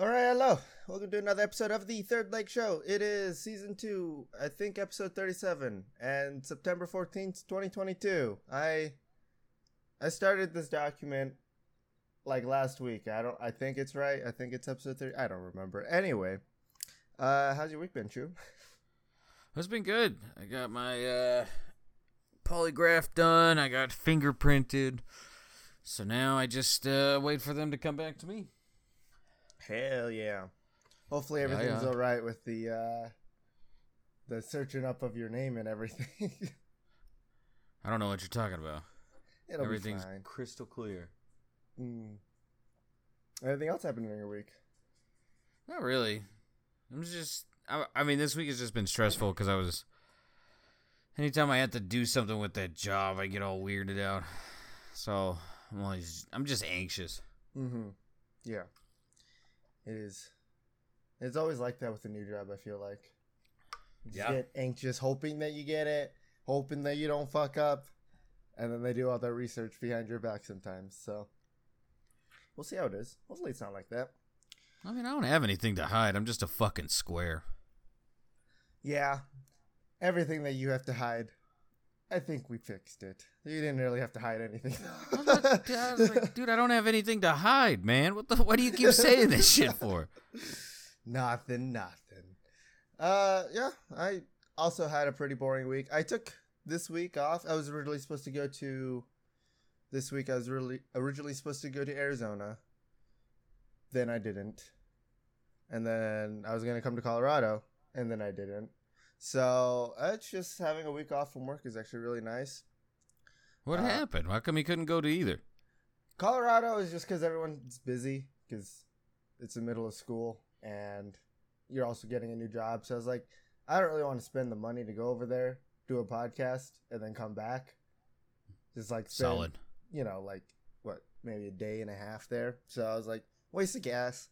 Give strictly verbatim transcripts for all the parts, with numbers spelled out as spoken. Alright, hello. Welcome to another episode of the Third Lake Show. It is season two, I think episode thirty-seven, and September fourteenth, twenty twenty-two. I I started this document like last week. I don't I think it's right. I think it's episode thirty. I don't remember. Anyway, uh how's your week been, Chu? It's been good. I got my uh polygraph done. I got fingerprinted. So now I just uh wait for them to come back to me. Hell yeah. Hopefully everything's yeah, yeah. all right with the uh, the searching up of your name and everything. I don't know what you're talking about. It'll Everything's be fine. Crystal clear. Mm. Anything else happened during your week? Not really. I'm just... I, I mean, this week has just been stressful because I was... Anytime I have to do something with that job, I get all weirded out. So, I'm always... I'm just anxious. Mm-hmm. Yeah. It is. It's always like that with a new job, I feel like. You yeah. get anxious, hoping that you get it, hoping that you don't fuck up, and then they do all their research behind your back sometimes. So we'll see how it is. Hopefully it's not like that. I mean, I don't have anything to hide. I'm just a fucking square. Yeah. Everything that you have to hide, I think we fixed it. You didn't really have to hide anything. I was like, I was like, dude, I don't have anything to hide, man. What the? What do you keep saying this shit for? Nothing, nothing. Uh, yeah, I also had a pretty boring week. I took this week off. I was originally supposed to go to, this week I was really originally supposed to go to Arizona. Then I didn't. And then I was going to come to Colorado, and then I didn't. So it's just having a week off from work is actually really nice. What uh, happened? How come you couldn't go to either? Colorado is just because everyone's busy because it's the middle of school and you're also getting a new job. So I was like, I don't really want to spend the money to go over there, do a podcast, and then come back. Just like spend, solid, you know, like what, maybe a day and a half there. So I was like, waste of gas.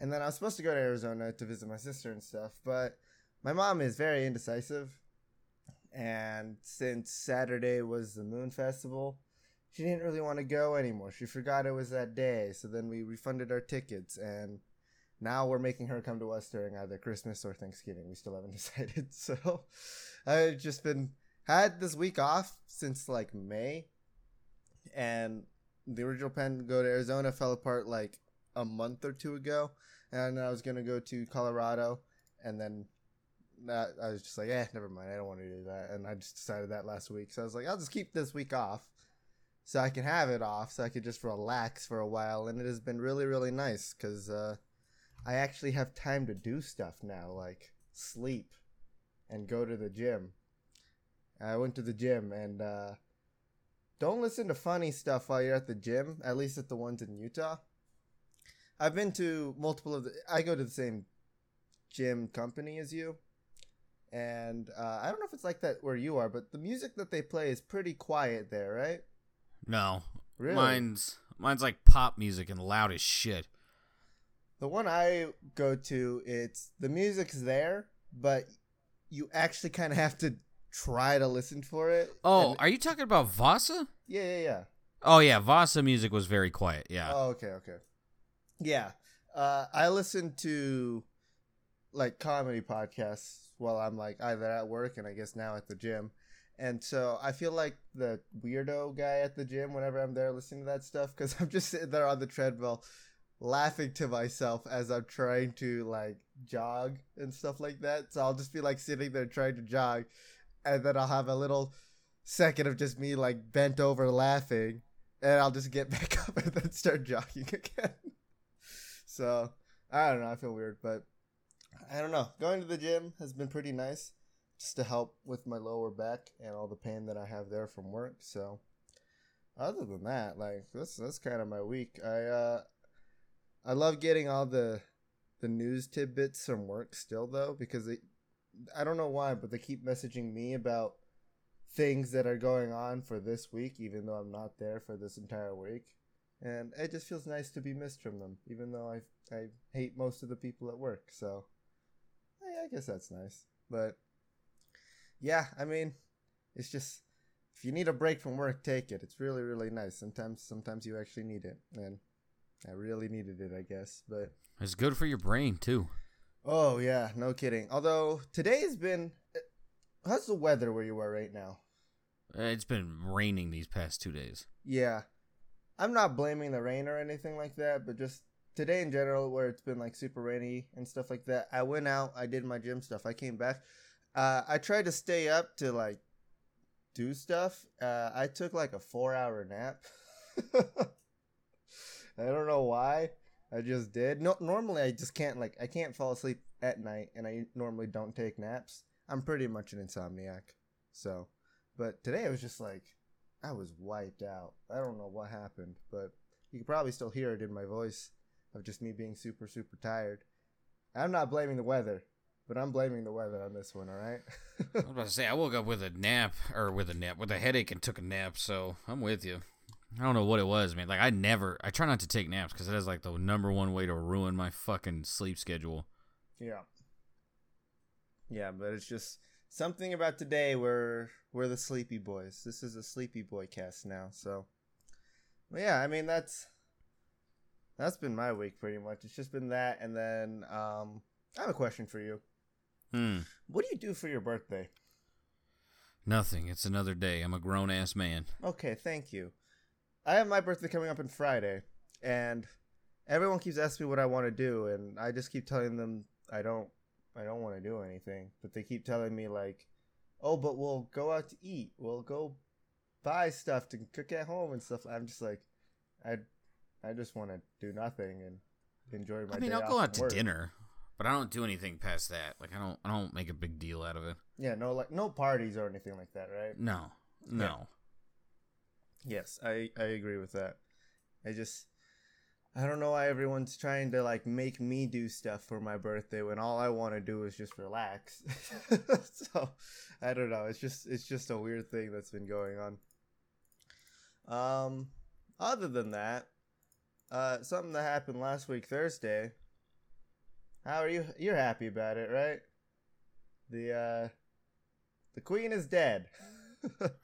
And then I was supposed to go to Arizona to visit my sister and stuff, but my mom is very indecisive, and since Saturday was the Moon Festival, she didn't really want to go anymore. She forgot it was that day, so then we refunded our tickets, and now we're making her come to us during either Christmas or Thanksgiving. We still haven't decided, so I've just been had this week off since, like, May, and the original plan to go to Arizona fell apart, like, a month or two ago, and I was going to go to Colorado, and then... I was just like, eh, never mind. I don't want to do that. And I just decided that last week. So I was like, I'll just keep this week off so I can have it off so I could just relax for a while. And it has been really, really nice because uh, I actually have time to do stuff now, like sleep and go to the gym. I went to the gym and uh, don't listen to funny stuff while you're at the gym, at least at the ones in Utah. I've been to multiple of the – I go to the same gym company as you. And uh, I don't know if it's like that where you are, but the music that they play is pretty quiet there, right? No. Really? Mine's, mine's like pop music and loud as shit. The one I go to, it's the music's there, but you actually kind of have to try to listen for it. Oh, and, are you talking about Vasa? Yeah, yeah, yeah. Oh, yeah. Vasa music was very quiet, yeah. Oh, okay, okay. Yeah. Uh, I listen to, like, comedy podcasts. Well, I'm like either at work and I guess now at the gym. And so I feel like the weirdo guy at the gym whenever I'm there listening to that stuff because I'm just sitting there on the treadmill laughing to myself as I'm trying to like jog and stuff like that. So I'll just be like sitting there trying to jog and then I'll have a little second of just me like bent over laughing and I'll just get back up and then start jogging again. So I don't know. I feel weird, but I don't know. Going to the gym has been pretty nice just to help with my lower back and all the pain that I have there from work. So other than that, like that's that's kind of my week. I uh I love getting all the the news tidbits from work still though because they, I don't know why, but they keep messaging me about things that are going on for this week even though I'm not there for this entire week. And it just feels nice to be missed from them even though I I hate most of the people at work. So I guess that's nice, but yeah, I mean, it's just, if you need a break from work, take it. It's really, really nice. Sometimes, sometimes you actually need it, and I really needed it, I guess. But it's good for your brain, too. Oh, yeah. No kidding. Although, today's been... How's the weather where you are right now? It's been raining these past two days. Yeah. I'm not blaming the rain or anything like that, but just today in general where it's been like super rainy and stuff like that. I went out. I did my gym stuff. I came back. Uh, I tried to stay up to like do stuff. Uh, I took like a four-hour nap. I don't know why. I just did. No, normally I just can't like I can't fall asleep at night, and I normally don't take naps. I'm pretty much an insomniac. So, but today I was just like, I was wiped out. I don't know what happened, but you can probably still hear it in my voice of just me being super, super tired. I'm not blaming the weather, but I'm blaming the weather on this one, all right? I was about to say, I woke up with a nap, or with a nap, with a headache and took a nap, so I'm with you. I don't know what it was, man. Like, I never, I try not to take naps because that is like the number one way to ruin my fucking sleep schedule. Yeah. Yeah, but it's just something about today where we're the sleepy boys. This is a sleepy boy cast now. So, but yeah, I mean, that's that's been my week pretty much. It's just been that. And then um, I have a question for you. Hmm. What do you do for your birthday? Nothing. It's another day. I'm a grown-ass man. Okay, thank you. I have my birthday coming up on Friday, and everyone keeps asking me what I want to do, and I just keep telling them I don't I don't want to do anything. But they keep telling me, like, oh, but we'll go out to eat. We'll go buy stuff to cook at home and stuff. I'm just like, I I just want to do nothing and enjoy my day off. I mean, I'll go out to dinner, but I don't do anything past that. Like, I don't I don't make a big deal out of it. Yeah, no, like, no parties or anything like that, right? No, no. Yeah. Yes, I, I agree with that. I just, I don't know why everyone's trying to, like, make me do stuff for my birthday when all I want to do is just relax. So, I don't know. It's just, it's just a weird thing that's been going on. Um, other than that, uh, something that happened last week, Thursday. How are you? You're happy about it, right? The, uh, the queen is dead.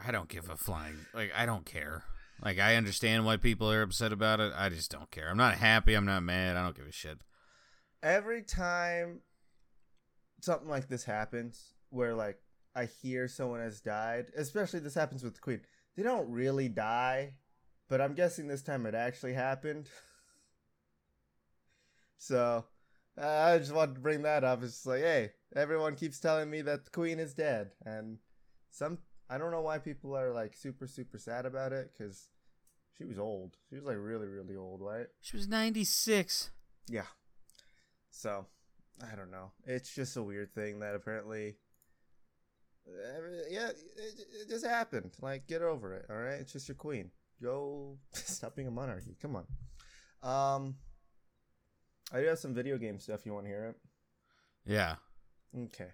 I don't give a flying, like, I don't care. Like, I understand why people are upset about it. I just don't care. I'm not happy. I'm not mad. I don't give a shit. Every time something like this happens, where, like, I hear someone has died, especially this happens with the queen, they don't really die, but I'm guessing this time it actually happened. So, uh, I just wanted to bring that up. It's just like, hey, everyone keeps telling me that the queen is dead, and some I don't know why people are, like, super, super sad about it, because she was old. She was, like, really, really old, right? She was ninety-six. Yeah. So, I don't know. It's just a weird thing that apparently, uh, yeah, it, it just happened. Like, get over it, all right? It's just your queen. Go stop being a monarchy. Come on. Um, I do have some video game stuff. You want to hear it? Yeah. Okay.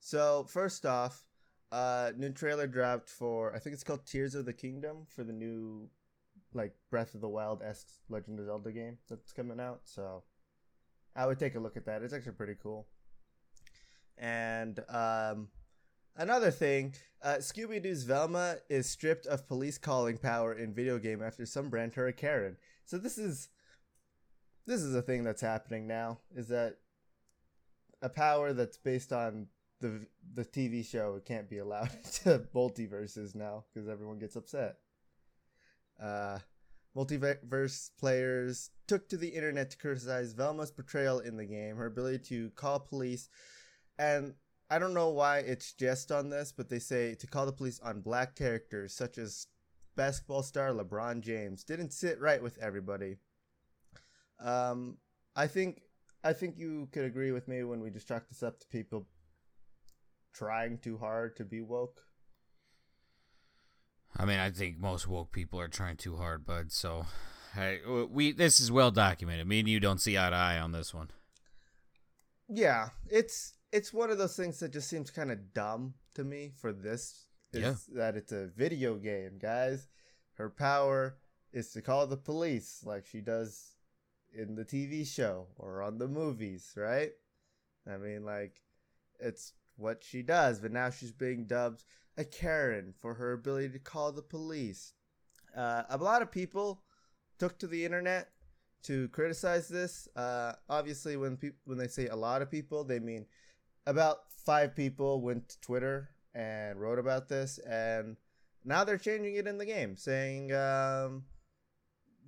So, first off, Uh, new trailer dropped for, I think it's called Tears of the Kingdom, for the new, like, Breath of the Wild-esque Legend of Zelda game that's coming out. So, I would take a look at that. It's actually pretty cool. And, um, another thing, uh, Scooby-Doo's Velma is stripped of police calling power in video game after some brand her a Karen. So this is, this is a thing that's happening now, is that a power that's based on the the T V show, it can't be allowed to multiverses now because everyone gets upset. Uh, multiverse players took to the internet to criticize Velma's portrayal in the game, her ability to call police, and I don't know why it's just on this, but they say to call the police on black characters such as basketball star LeBron James didn't sit right with everybody. Um, I think I think you could agree with me when we just chalk this up to people trying too hard to be woke. I mean, I think most woke people are trying too hard, bud. So, hey, we this is well documented. Me and you don't see eye to eye on this one. Yeah, it's it's one of those things that just seems kind of dumb to me. For this, is yeah. that it's a video game, guys. Her power is to call the police, like she does in the T V show or on the movies, right? I mean, like, it's what she does, but now she's being dubbed a Karen for her ability to call the police. Uh, a lot of people took to the internet to criticize this. Uh, obviously, when people when they say a lot of people, they mean about five people went to Twitter and wrote about this, and now they're changing it in the game, saying um,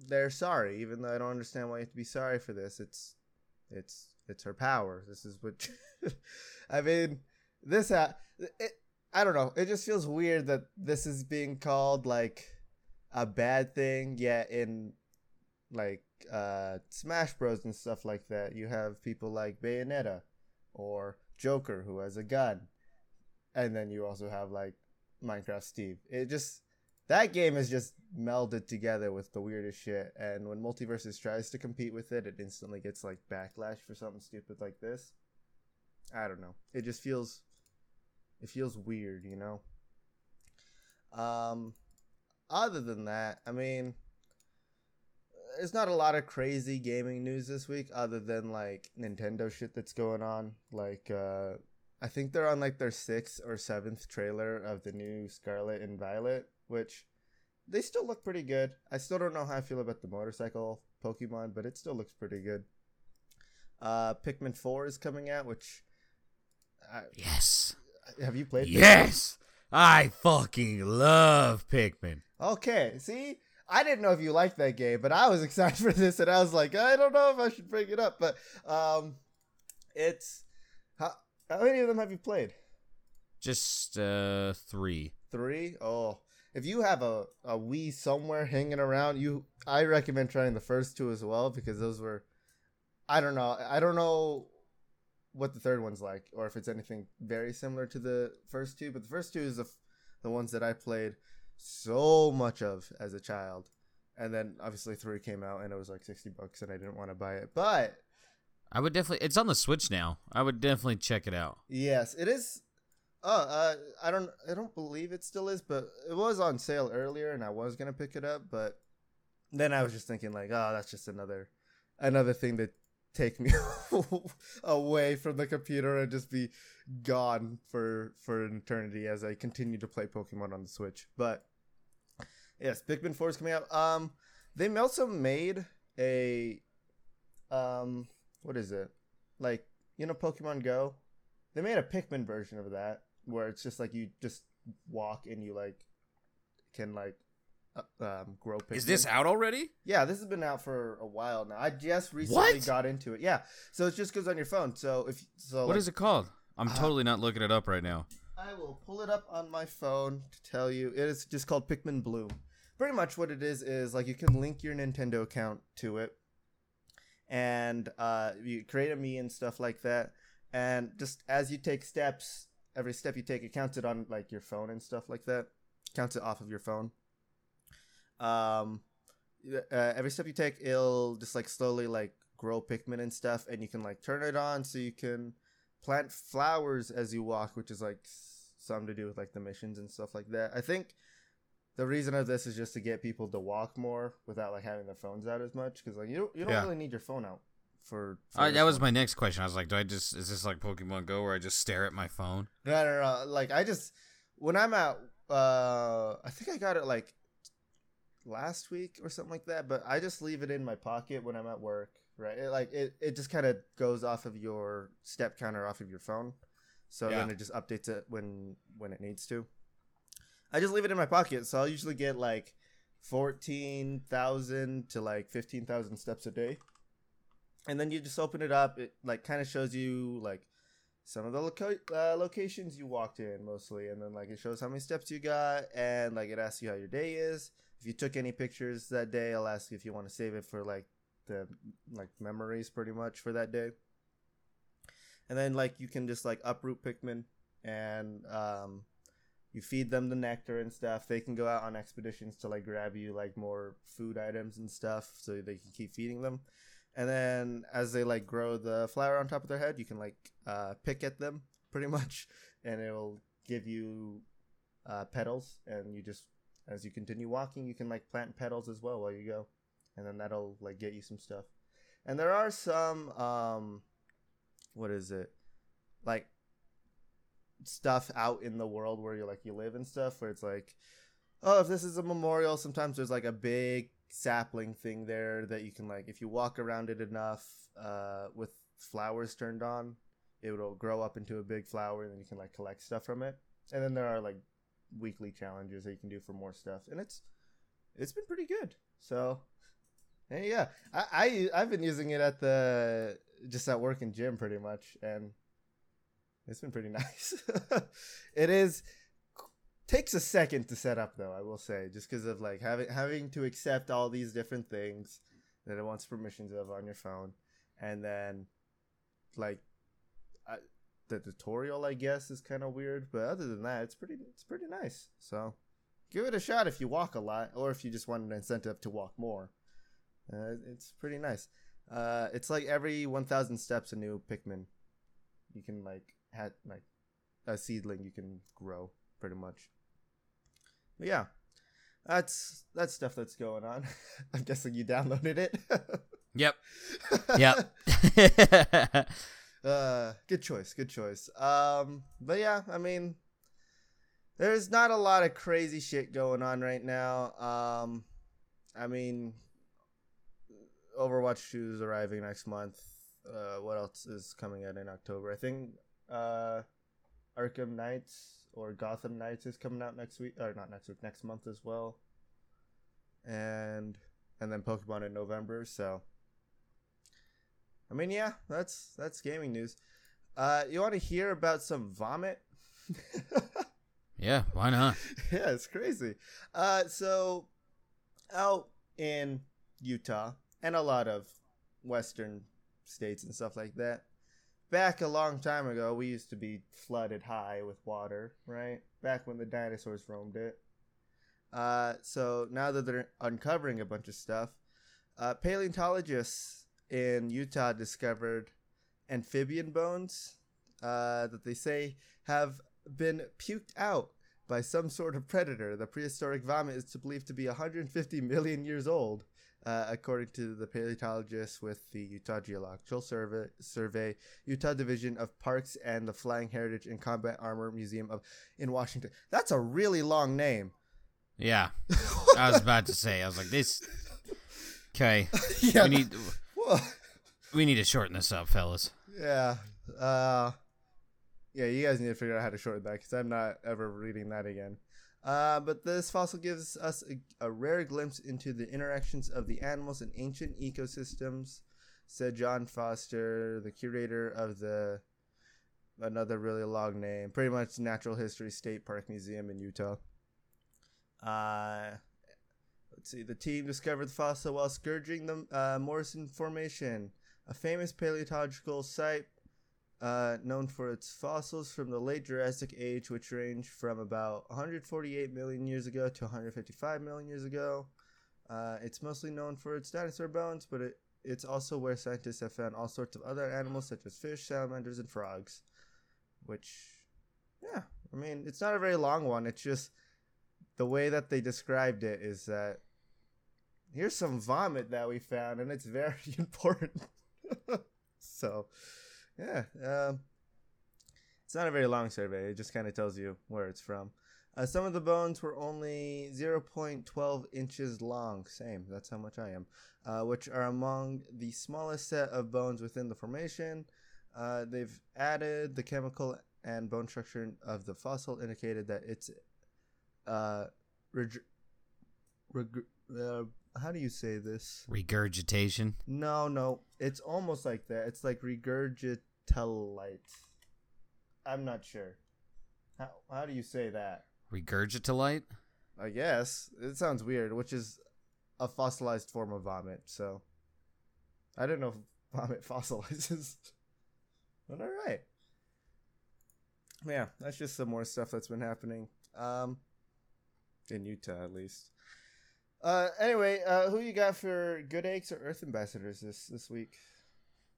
they're sorry. Even though I don't understand why you have to be sorry for this, it's it's it's her power. This is what I mean. This ha- it, I don't know. It just feels weird that this is being called like a bad thing. Yet in like uh, Smash Bros and stuff like that, you have people like Bayonetta or Joker who has a gun, and then you also have like Minecraft Steve. It just, that game is just melded together with the weirdest shit, and when Multiversus tries to compete with it, it instantly gets like backlash for something stupid like this. I don't know. It just feels, it feels weird, you know? Um, other than that, I mean, there's not a lot of crazy gaming news this week other than like Nintendo shit that's going on. Like, uh, I think they're on like their sixth or seventh trailer of the new Scarlet and Violet, which they still look pretty good. I still don't know how I feel about the motorcycle Pokemon, but it still looks pretty good. Uh, Pikmin four is coming out, which I, yes, have you played? Yes, Pikmin? I fucking love Pikmin. Okay, see, I didn't know if you liked that game, but I was excited for this, and I was like, I don't know if I should bring it up, but um, it's how, how many of them have you played? Just uh, three. Three? Oh, if you have a a Wii somewhere hanging around, you, I recommend trying the first two as well, because those were, I don't know. I don't know what the third one's like, or if it's anything very similar to the first two. But the first two is the, the ones that I played so much of as a child. And then obviously three came out, and it was like sixty bucks, and I didn't want to buy it. But I would definitely. It's on the Switch now. I would definitely check it out. Yes, it is. Oh, uh, I don't. I don't believe it still is, but it was on sale earlier, and I was gonna pick it up, but then I was just thinking like, oh, that's just another, another thing that. Take me away from the computer and just be gone for for an eternity as I continue to play Pokemon on the Switch. But yes, Pikmin four is coming out. Um, they also made a um, what is it? Like, you know, Pokemon Go. They made a Pikmin version of that where it's just like you just walk and you like can like. Uh, um, grow Pikmin. Is this out already? Yeah, this has been out for a while now. I just recently what? got into it. Yeah, so it just goes on your phone. So if so, what like, is it called? I'm uh, totally not looking it up right now. I will pull it up on my phone to tell you. It is just called Pikmin Bloom. Pretty much what it is is like you can link your Nintendo account to it, and uh, you create a Mii and stuff like that. And just as you take steps, every step you take, it counts it on like your phone and stuff like that. It counts it off of your phone. Um, uh, every step you take, it'll just like slowly like grow Pikmin and stuff, and you can like turn it on so you can plant flowers as you walk, which is like something to do with like the missions and stuff like that. I think the reason of this is just to get people to walk more without like having their phones out as much, because like you don't, you don't yeah. really need your phone out for. for uh, that was my next question. I was like, do I just is this like Pokemon Go where I just stare at my phone? No, no, no. Like I just when I'm out, uh, I think I got it like. last week or something like that, but I just leave it in my pocket when I'm at work, right? It, like it, it just kind of goes off of your step counter off of your phone, so yeah. then it just updates it when when it needs to. I just leave it in my pocket, so I'll usually get like fourteen thousand to like fifteen thousand steps a day, and then you just open it up. It like kind of shows you like some of the loca- uh, locations you walked in mostly, and then like it shows how many steps you got, and like it asks you how your day is. If you took any pictures that day, I'll ask you if you want to save it for like the like memories pretty much for that day. And then like you can just like uproot Pikmin and um, you feed them the nectar and stuff. They can go out on expeditions to like grab you like more food items and stuff so they can keep feeding them. And then as they like grow the flower on top of their head, you can like uh, pick at them pretty much, and it'll give you uh, petals, and you just as you continue walking, you can like plant petals as well while you go, and then that'll like get you some stuff. And there are some, um, what is it, like stuff out in the world where you like you live and stuff, where it's like, oh, if this is a memorial, sometimes there's like a big sapling thing there that you can, like, if you walk around it enough uh, with flowers turned on, it will grow up into a big flower, and then you can, like, collect stuff from it. And then there are, like, weekly challenges that you can do for more stuff. And it's it's been pretty good. So, yeah. I, I, I've been using it at the, just at work and gym pretty much. And it's been pretty nice. It is... takes a second to set up, though, I will say, just because of like having having to accept all these different things that it wants permissions of on your phone, and then like I, the tutorial, I guess, is kind of weird. But other than that, it's pretty it's pretty nice. So give it a shot if you walk a lot, or if you just want an incentive to walk more. Uh, it's pretty nice. Uh, it's like every one thousand steps, a new Pikmin. You can like have like a seedling you can grow, pretty much. But yeah, that's that's stuff that's going on. I'm guessing you downloaded it. Yep. Yep. uh, good choice. Good choice. Um, but yeah, I mean, there's not a lot of crazy shit going on right now. Um, I mean, Overwatch two is arriving next month. Uh, what else is coming out in October? I think uh, Arkham Knights. Or Gotham Knights is coming out next week, or not next week, next month as well, and and then Pokemon in November. So, I mean, yeah, that's that's gaming news. Uh, you want to hear about some vomit? Yeah, why not? Yeah, it's crazy. Uh, so out in Utah and a lot of Western states and stuff like that. Back a long time ago, we used to be flooded high with water, right? Back when the dinosaurs roamed it. Uh, so now that they're uncovering a bunch of stuff, uh, paleontologists in Utah discovered amphibian bones uh, that they say have been puked out by some sort of predator. The prehistoric vomit is believed to be one hundred fifty million years old. Uh, according to the paleontologists with the Utah Geological Survey, Survey, Utah Division of Parks, and the Flying Heritage and Combat Armor Museum of in Washington. That's a really long name. Yeah. I was about to say, I was like, this... Okay. Yeah. We need, we need to shorten this up, fellas. Yeah. Uh, yeah, you guys need to figure out how to shorten that, because I'm not ever reading that again. Uh, but this fossil gives us a, a rare glimpse into the interactions of the animals in ancient ecosystems, said John Foster, the curator of the, another really long name, pretty much Natural History State Park Museum in Utah. Uh, let's see, the team discovered the fossil while scourging the uh, Morrison Formation, a famous paleontological site Uh, known for its fossils from the late Jurassic Age, which range from about one hundred forty-eight million years ago to one hundred fifty-five million years ago. Uh, it's mostly known for its dinosaur bones, but it, it's also where scientists have found all sorts of other animals, such as fish, salamanders, and frogs. Which, yeah, I mean, it's not a very long one. It's just the way that they described it is that here's some vomit that we found, and it's very important. So... yeah, um, it's not a very long survey. It just kind of tells you where it's from. Uh, some of the bones were only zero point one two inches long. Same, that's how much I am. Uh, which are among the smallest set of bones within the formation. Uh, they've added the chemical and bone structure of the fossil indicated that it's... Uh, reg- reg- uh, how do you say this? Regurgitation? No, no. It's almost like that. It's like regurgitalite. I'm not sure. How how do you say that? Regurgitalite? I guess. It sounds weird, which is a fossilized form of vomit. So I don't know if vomit fossilizes. But all right. Yeah, that's just some more stuff that's been happening. Um, in Utah, at least. Uh, anyway, uh, who you got for Good Eggs or Earth Ambassadors this, this week?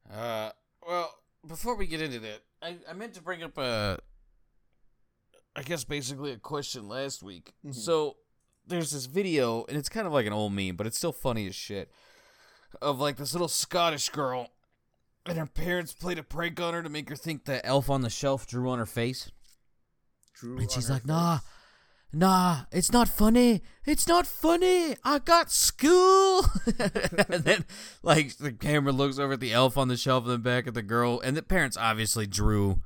Uh, well, before we get into that, I, I meant to bring up a, I guess basically a question last week. Mm-hmm. So there's this video, and it's kind of like an old meme, but it's still funny as shit, of like this little Scottish girl, and her parents played a prank on her to make her think that Elf on the Shelf drew on her face. Drew and she's like, face? nah. nah, it's not funny. It's not funny. I got school. And then, like, the camera looks over at the elf on the shelf and then back at the girl. And the parents obviously drew,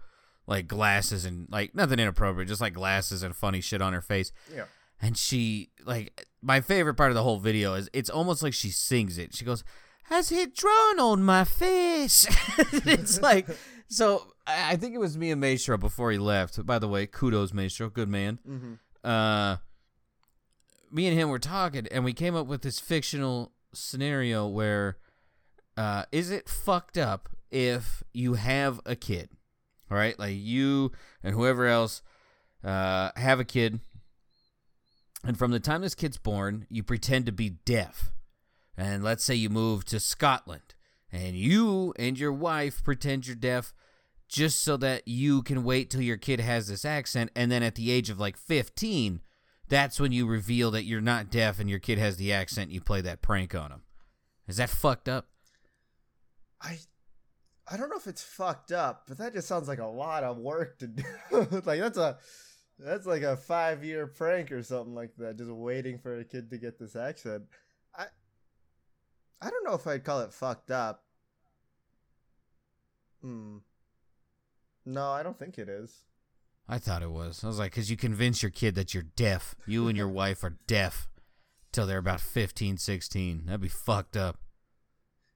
like, glasses and, like, nothing inappropriate, just, like, glasses and funny shit on her face. Yeah. And she, like, my favorite part of the whole video is it's almost like she sings it. She goes, has it drawn on my face? It's like, so I think it was me and Maestro before he left. By the way, kudos, Maestro. Good man. Mm-hmm. Uh, me and him were talking, and we came up with this fictional scenario where, uh, is it fucked up if you have a kid, all right? Like you and whoever else uh, have a kid, and from the time this kid's born, you pretend to be deaf. And let's say you move to Scotland, and you and your wife pretend you're deaf just so that you can wait till your kid has this accent, and then at the age of like fifteen, that's when you reveal that you're not deaf and your kid has the accent and you play that prank on him. Is that fucked up? I I don't know if it's fucked up, but that just sounds like a lot of work to do. Like that's a that's like a five-year prank or something like that, just waiting for a kid to get this accent. I I don't know if I'd call it fucked up. Hmm. No, I don't think it is. I thought it was. I was like, because you convince your kid that you're deaf. You and your wife are deaf till they're about fifteen, sixteen. That'd be fucked up.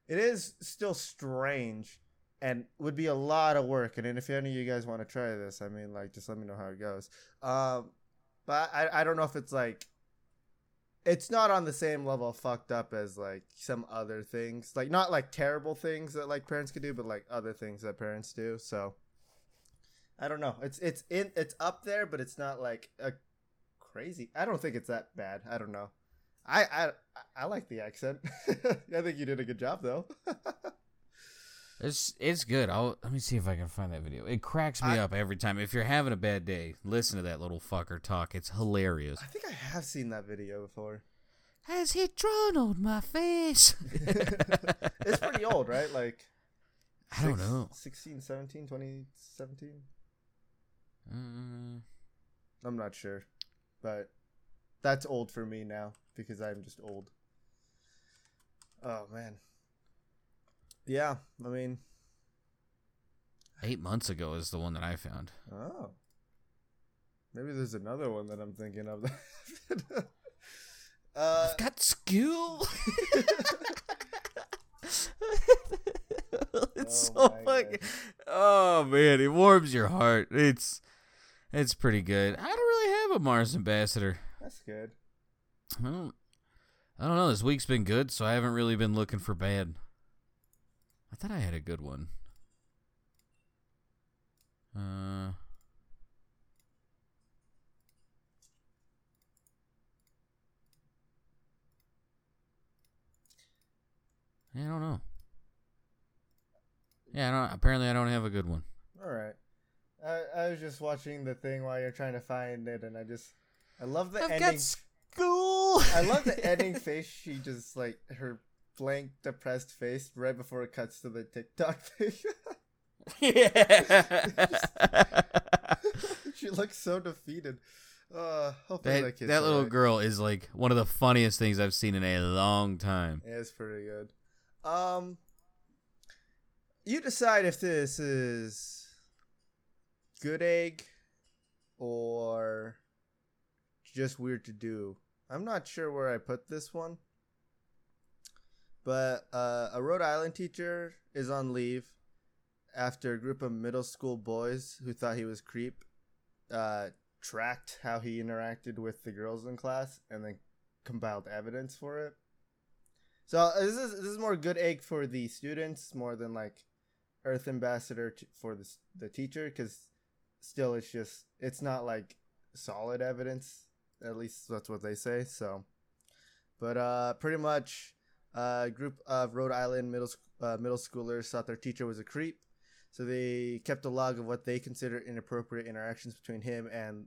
It is still strange and would be a lot of work. And if any of you guys want to try this, I mean, like, just let me know how it goes. Um, but I, I don't know if it's like, it's not on the same level of fucked up as like some other things. Like, not like terrible things that like parents could do, but like other things that parents do. So I don't know. It's it's in it's up there, but it's not like a crazy. I don't think it's that bad. I don't know. I I, I like the accent. I think you did a good job though. it's it's good. I'll let me see if I can find that video. It cracks me I, up every time. If you're having a bad day, listen to that little fucker talk. It's hilarious. I think I have seen that video before. Has he drawn on my face? It's pretty old, right? Like I don't six, know. sixteen, seventeen, twenty seventeen. Mm. I'm not sure, but that's old for me now because I'm just old. Oh man. Yeah, I mean, eight months ago is the one that I found. Oh, maybe there's another one that I'm thinking of. uh, I've got school. It's oh so fucking. God. Oh man, it warms your heart. It's. It's pretty good. I don't really have a Mars ambassador. That's good. I don't I don't know. This week's been good, so I haven't really been looking for bad. I thought I had a good one. Uh I don't know. Yeah, I don't apparently I don't have a good one. All right. I, I was just watching the thing while you're trying to find it, and I just, I love the I've ending. I've got school. I love the ending face. She just like her blank, depressed face right before it cuts to the TikTok thing. Yeah. Just, she looks so defeated. Uh, hopefully that that, that little right. girl is like one of the funniest things I've seen in a long time. Yeah, it's pretty good. Um, you decide if this is Good Egg or just Weird to Do. I'm not sure where I put this one, but uh, a Rhode Island teacher is on leave after a group of middle school boys who thought he was creep uh, tracked how he interacted with the girls in class and then compiled evidence for it. So this is this is more Good Egg for the students more than like Earth Ambassador t- for the the teacher, because still, it's just, it's not like solid evidence. At least that's what they say. So, but uh, pretty much a group of Rhode Island middle sc- uh, middle schoolers thought their teacher was a creep. So they kept a log of what they considered inappropriate interactions between him and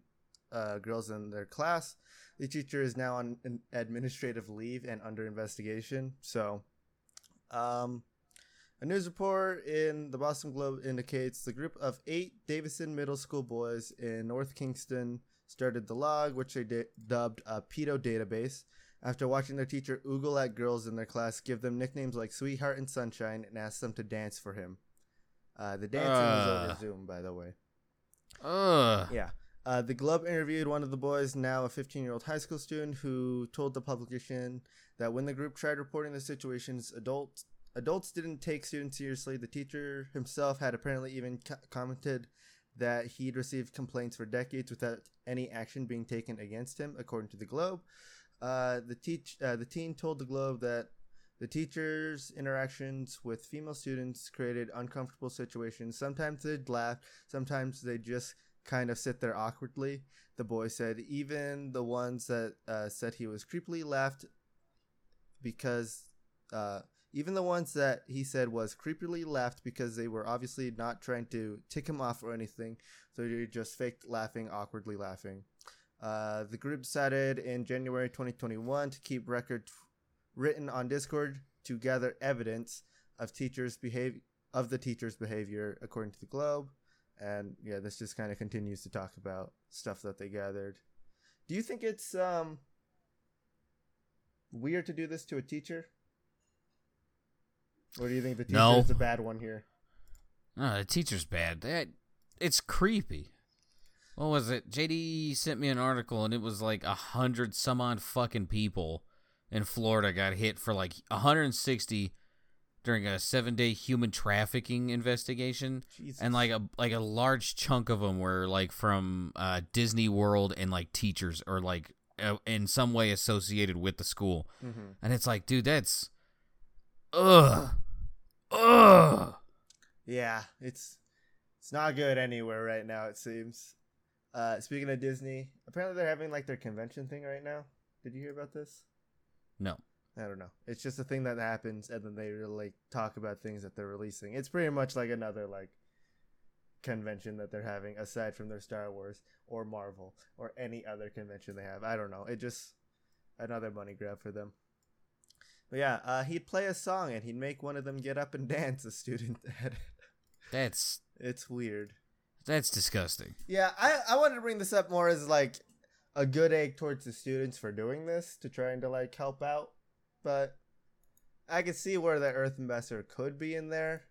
uh, girls in their class. The teacher is now on an administrative leave and under investigation. So, um... a news report in the Boston Globe indicates the group of eight Davison Middle School boys in North Kingston started the log, which they de- dubbed a pedo database, after watching their teacher oogle at girls in their class, give them nicknames like Sweetheart and Sunshine, and ask them to dance for him. Uh, the dancing uh, was over Zoom, by the way. Uh. Yeah. Uh, the Globe interviewed one of the boys, now a fifteen-year-old high school student, who told the publication that when the group tried reporting the situations, adults adults didn't take students seriously. The teacher himself had apparently even co- commented that he'd received complaints for decades without any action being taken against him, according to the Globe. Uh, the teach uh, the teen told the Globe that the teacher's interactions with female students created uncomfortable situations. Sometimes they'd laugh, sometimes they'd just kind of sit there awkwardly. The boy said even the ones that uh, said he was creepily laughed because uh, even the ones that he said was creepily laughed because they were obviously not trying to tick him off or anything, so they just faked laughing, awkwardly laughing. Uh, the group decided in January twenty twenty-one to keep record f- written on Discord to gather evidence of teachers' behavior of the teacher's behavior, according to the Globe. And yeah, this just kind of continues to talk about stuff that they gathered. Do you think it's um weird to do this to a teacher? Or do you think the teacher no. is the bad one here? No, the teacher's bad. That it's creepy. What was it? J D sent me an article, and it was like a hundred some odd fucking people in Florida got hit for like one hundred sixty during a seven-day human trafficking investigation. Jesus. And like a like a large chunk of them were like from uh, Disney World and like teachers or like uh, in some way associated with the school. Mm-hmm. And it's like, dude, that's ugh, ugh. Yeah, it's it's not good anywhere right now. It seems. Uh, speaking of Disney, apparently they're having like their convention thing right now. Did you hear about this? No. I don't know. It's just a thing that happens, and then they really like, talk about things that they're releasing. It's pretty much like another like convention that they're having, aside from their Star Wars or Marvel or any other convention they have. I don't know. It just another money grab for them. But yeah, uh, he'd play a song and he'd make one of them get up and dance. A student. That's it's weird. That's disgusting. Yeah, I I wanted to bring this up more as like a good egg towards the students for doing this to trying to like help out. But I could see where the Earth Ambassador could be in there.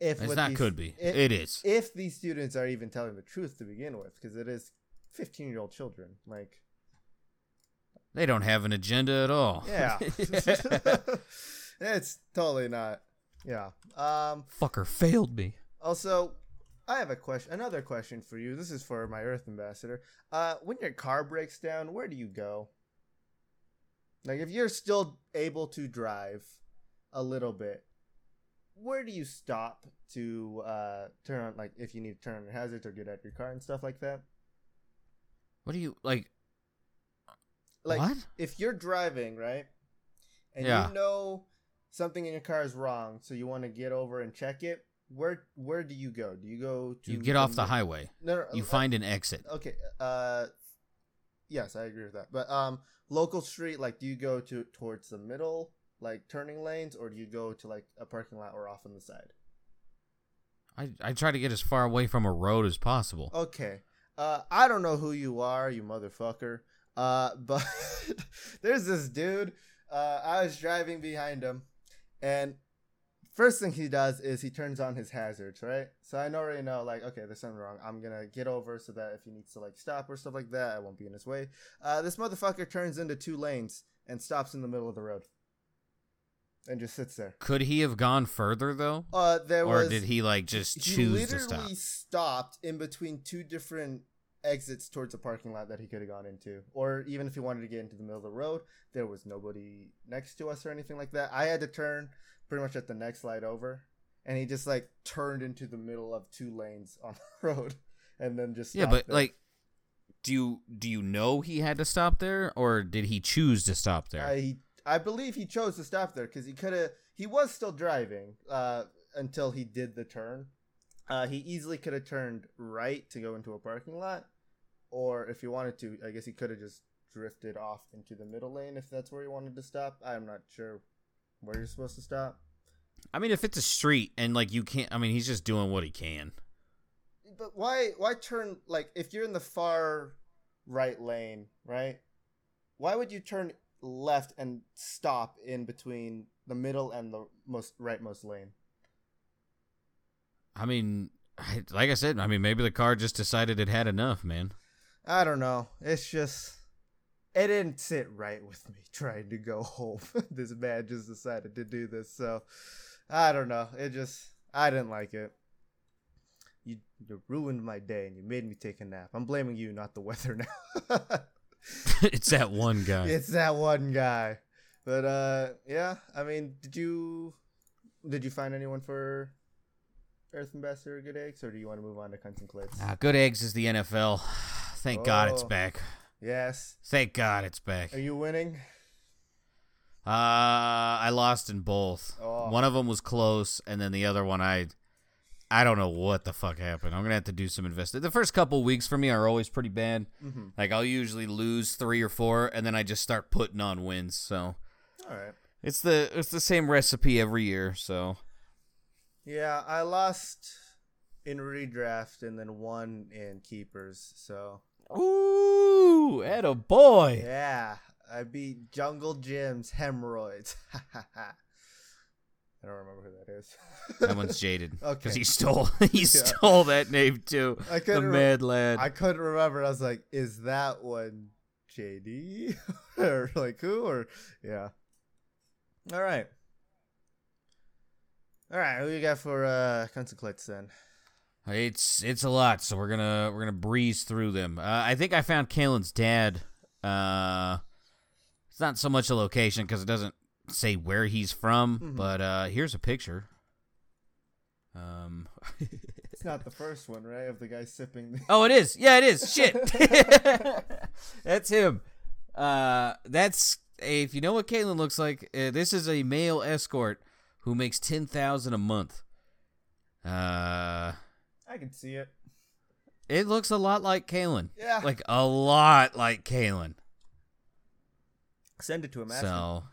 If it's not these, could be. If, it is. If these students are even telling the truth to begin with, because it is fifteen-year-old children. Like they don't have an agenda at all. Yeah. It's totally not. Yeah. Um, Fucker failed me. Also, I have a question. Another question for you. This is for my Earth Ambassador. Uh, when your car breaks down, where do you go? Like, if you're still able to drive a little bit, where do you stop to uh, turn on, like, if you need to turn on hazards or get out your car and stuff like that? What do you, like, like what? If you're driving, right, and yeah. you know something in your car is wrong, so you want to get over and check it, where where do you go? Do you go to... You get off the highway. No, no, you uh, find an exit. Okay, uh... yes, I agree with that. But um, local street, like, do you go to towards the middle, like turning lanes, or do you go to like a parking lot or off on the side? I I try to get as far away from a road as possible. Okay, uh, I don't know who you are, you motherfucker. Uh, but there's this dude. Uh, I was driving behind him, and first thing he does is he turns on his hazards, right? So I already know, like, okay, there's something wrong. I'm going to get over so that if he needs to, like, stop or stuff like that, I won't be in his way. Uh, this motherfucker turns into two lanes and stops in the middle of the road and just sits there. Could he have gone further, though? Uh, there or was, did he, like, just he choose to stop? He literally stopped in between two different exits towards a parking lot that he could have gone into. Or even if he wanted to get into the middle of the road, there was nobody next to us or anything like that. I had to turn... pretty much at the next light over, and he just like turned into the middle of two lanes on the road, and then just stopped yeah. But there. Like, do you do you know he had to stop there, or did he choose to stop there? Uh, he, I believe he chose to stop there because he could have. He was still driving uh, until he did the turn. Uh, he easily could have turned right to go into a parking lot, or if he wanted to, I guess he could have just drifted off into the middle lane if that's where he wanted to stop. I'm not sure where you're supposed to stop. I mean, if it's a street and like you can't, I mean, he's just doing what he can. But why, why turn, like, if you're in the far right lane, right? Why would you turn left and stop in between the middle and the most rightmost lane? I mean, like I said, I mean, maybe the car just decided it had enough, man. I don't know. It's just, it didn't sit right with me trying to go home. This man just decided to do this, so I don't know. It just, I didn't like it. You, you ruined my day and you made me take a nap. I'm blaming you, not the weather now. It's that one guy. It's that one guy. But uh, yeah, I mean, did you did you find anyone for Earth Ambassador Good Eggs, or do you want to move on to Cunts and Clits? Uh, Good Eggs is the N F L. Thank oh, God it's back. Yes. Thank God it's back. Are you winning? Uh, I lost in both. Oh. One of them was close, and then the other one, I I don't know what the fuck happened. I'm going to have to do some investing. The first couple weeks for me are always pretty bad. Mm-hmm. Like, I'll usually lose three or four, and then I just start putting on wins. So, all right. It's the it's the same recipe every year, so. Yeah, I lost in redraft and then won in keepers, so. Ooh, attaboy. Yeah, I beat Jungle Jim's Hemorrhoids. I don't remember who that is. That one's Jaded. Okay. Because he stole he yeah. stole that name too. I couldn't the re- mad lad. I couldn't remember. I was like, is that one J D? Or like who? Or yeah. All right. All right, who you got for uh Cunts and Clits then? It's it's a lot, so we're gonna we're gonna breeze through them. Uh, I think I found Kalen's dad. Uh, it's not so much a location because it doesn't say where he's from, mm-hmm. but uh, here's a picture. Um, it's not the first one, right? Of the guy sipping. The- oh, it is. Yeah, it is. Shit, that's him. Uh, that's a, if you know what Kalen looks like. Uh, this is a male escort who makes ten thousand a month. Uh, I can see it. It looks a lot like Kalen. Yeah, like a lot like Kalen. Send it to him. So,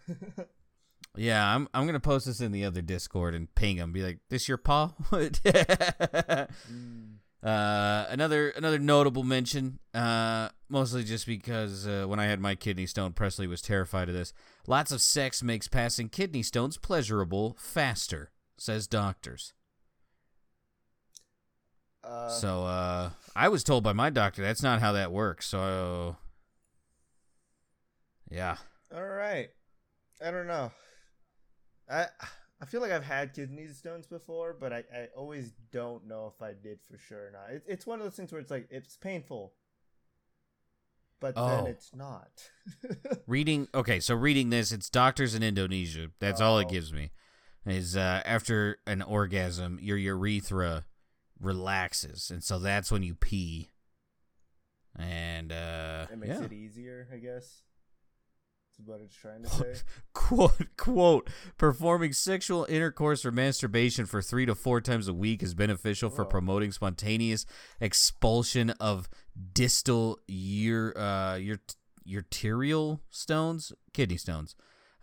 yeah, I'm I'm gonna post this in the other Discord and ping him. Be like, "This your paw?" mm. uh, another another notable mention, uh, mostly just because uh, when I had my kidney stone, Presley was terrified of this. Lots of sex makes passing kidney stones pleasurable faster, says doctors. Uh, so uh, I was told by my doctor that's not how that works. So yeah. All right. I don't know. I I feel like I've had kidney stones before, but I, I always don't know if I did for sure or not. It, it's one of those things where it's like it's painful, but oh. then it's not. Reading. Okay, so reading this, it's doctors in Indonesia. That's oh. all it gives me. Is uh, after an orgasm, your urethra relaxes, and so that's when you pee, and uh it makes yeah. it easier, I guess. That's what it's trying to say. quote quote performing sexual intercourse or masturbation for three to four times a week is beneficial Whoa. for promoting spontaneous expulsion of distal ur uh your arterial stones, kidney stones,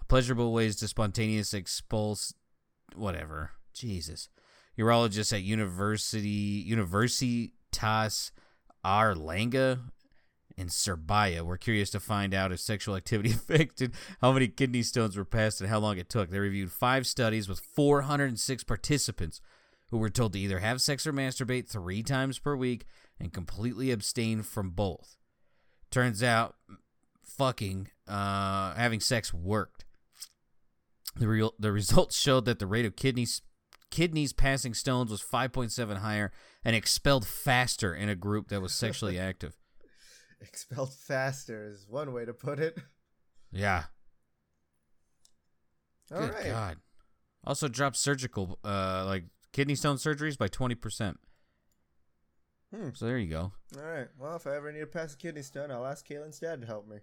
pleasurable ways to spontaneous expulse whatever. Jesus. Urologist at University Universitas Erlangga in Serbia were curious to find out if sexual activity affected how many kidney stones were passed and how long it took. They reviewed five studies with four hundred six participants who were told to either have sex or masturbate three times per week and completely abstain from both. Turns out, fucking uh, having sex worked. The real the results showed that the rate of kidney sp- Kidneys passing stones was five point seven higher and expelled faster in a group that was sexually active. Expelled faster is one way to put it. Yeah. All Good right. God. Also dropped surgical, uh, like kidney stone surgeries by twenty percent. Hmm. So there you go. All right. Well, if I ever need to pass a kidney stone, I'll ask Kalen's dad to help me.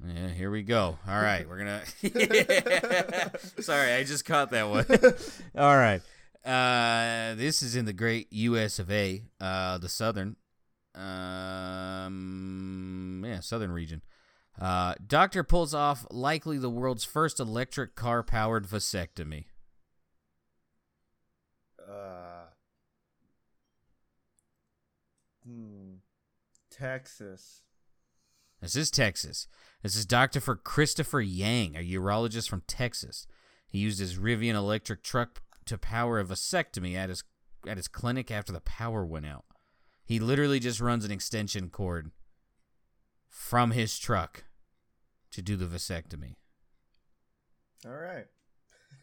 Yeah, here we go. All right, we're gonna. yeah. Sorry, I just caught that one. All right, uh, this is in the great U S of A, uh, the southern, um, yeah, southern region. Uh, doctor pulls off likely the world's first electric car-powered vasectomy. Uh, hmm, Texas. This is Texas. This is Doctor for Christopher Yang, a urologist from Texas. He used his Rivian electric truck to power a vasectomy at his at his clinic after the power went out. He literally just runs an extension cord from his truck to do the vasectomy. All right.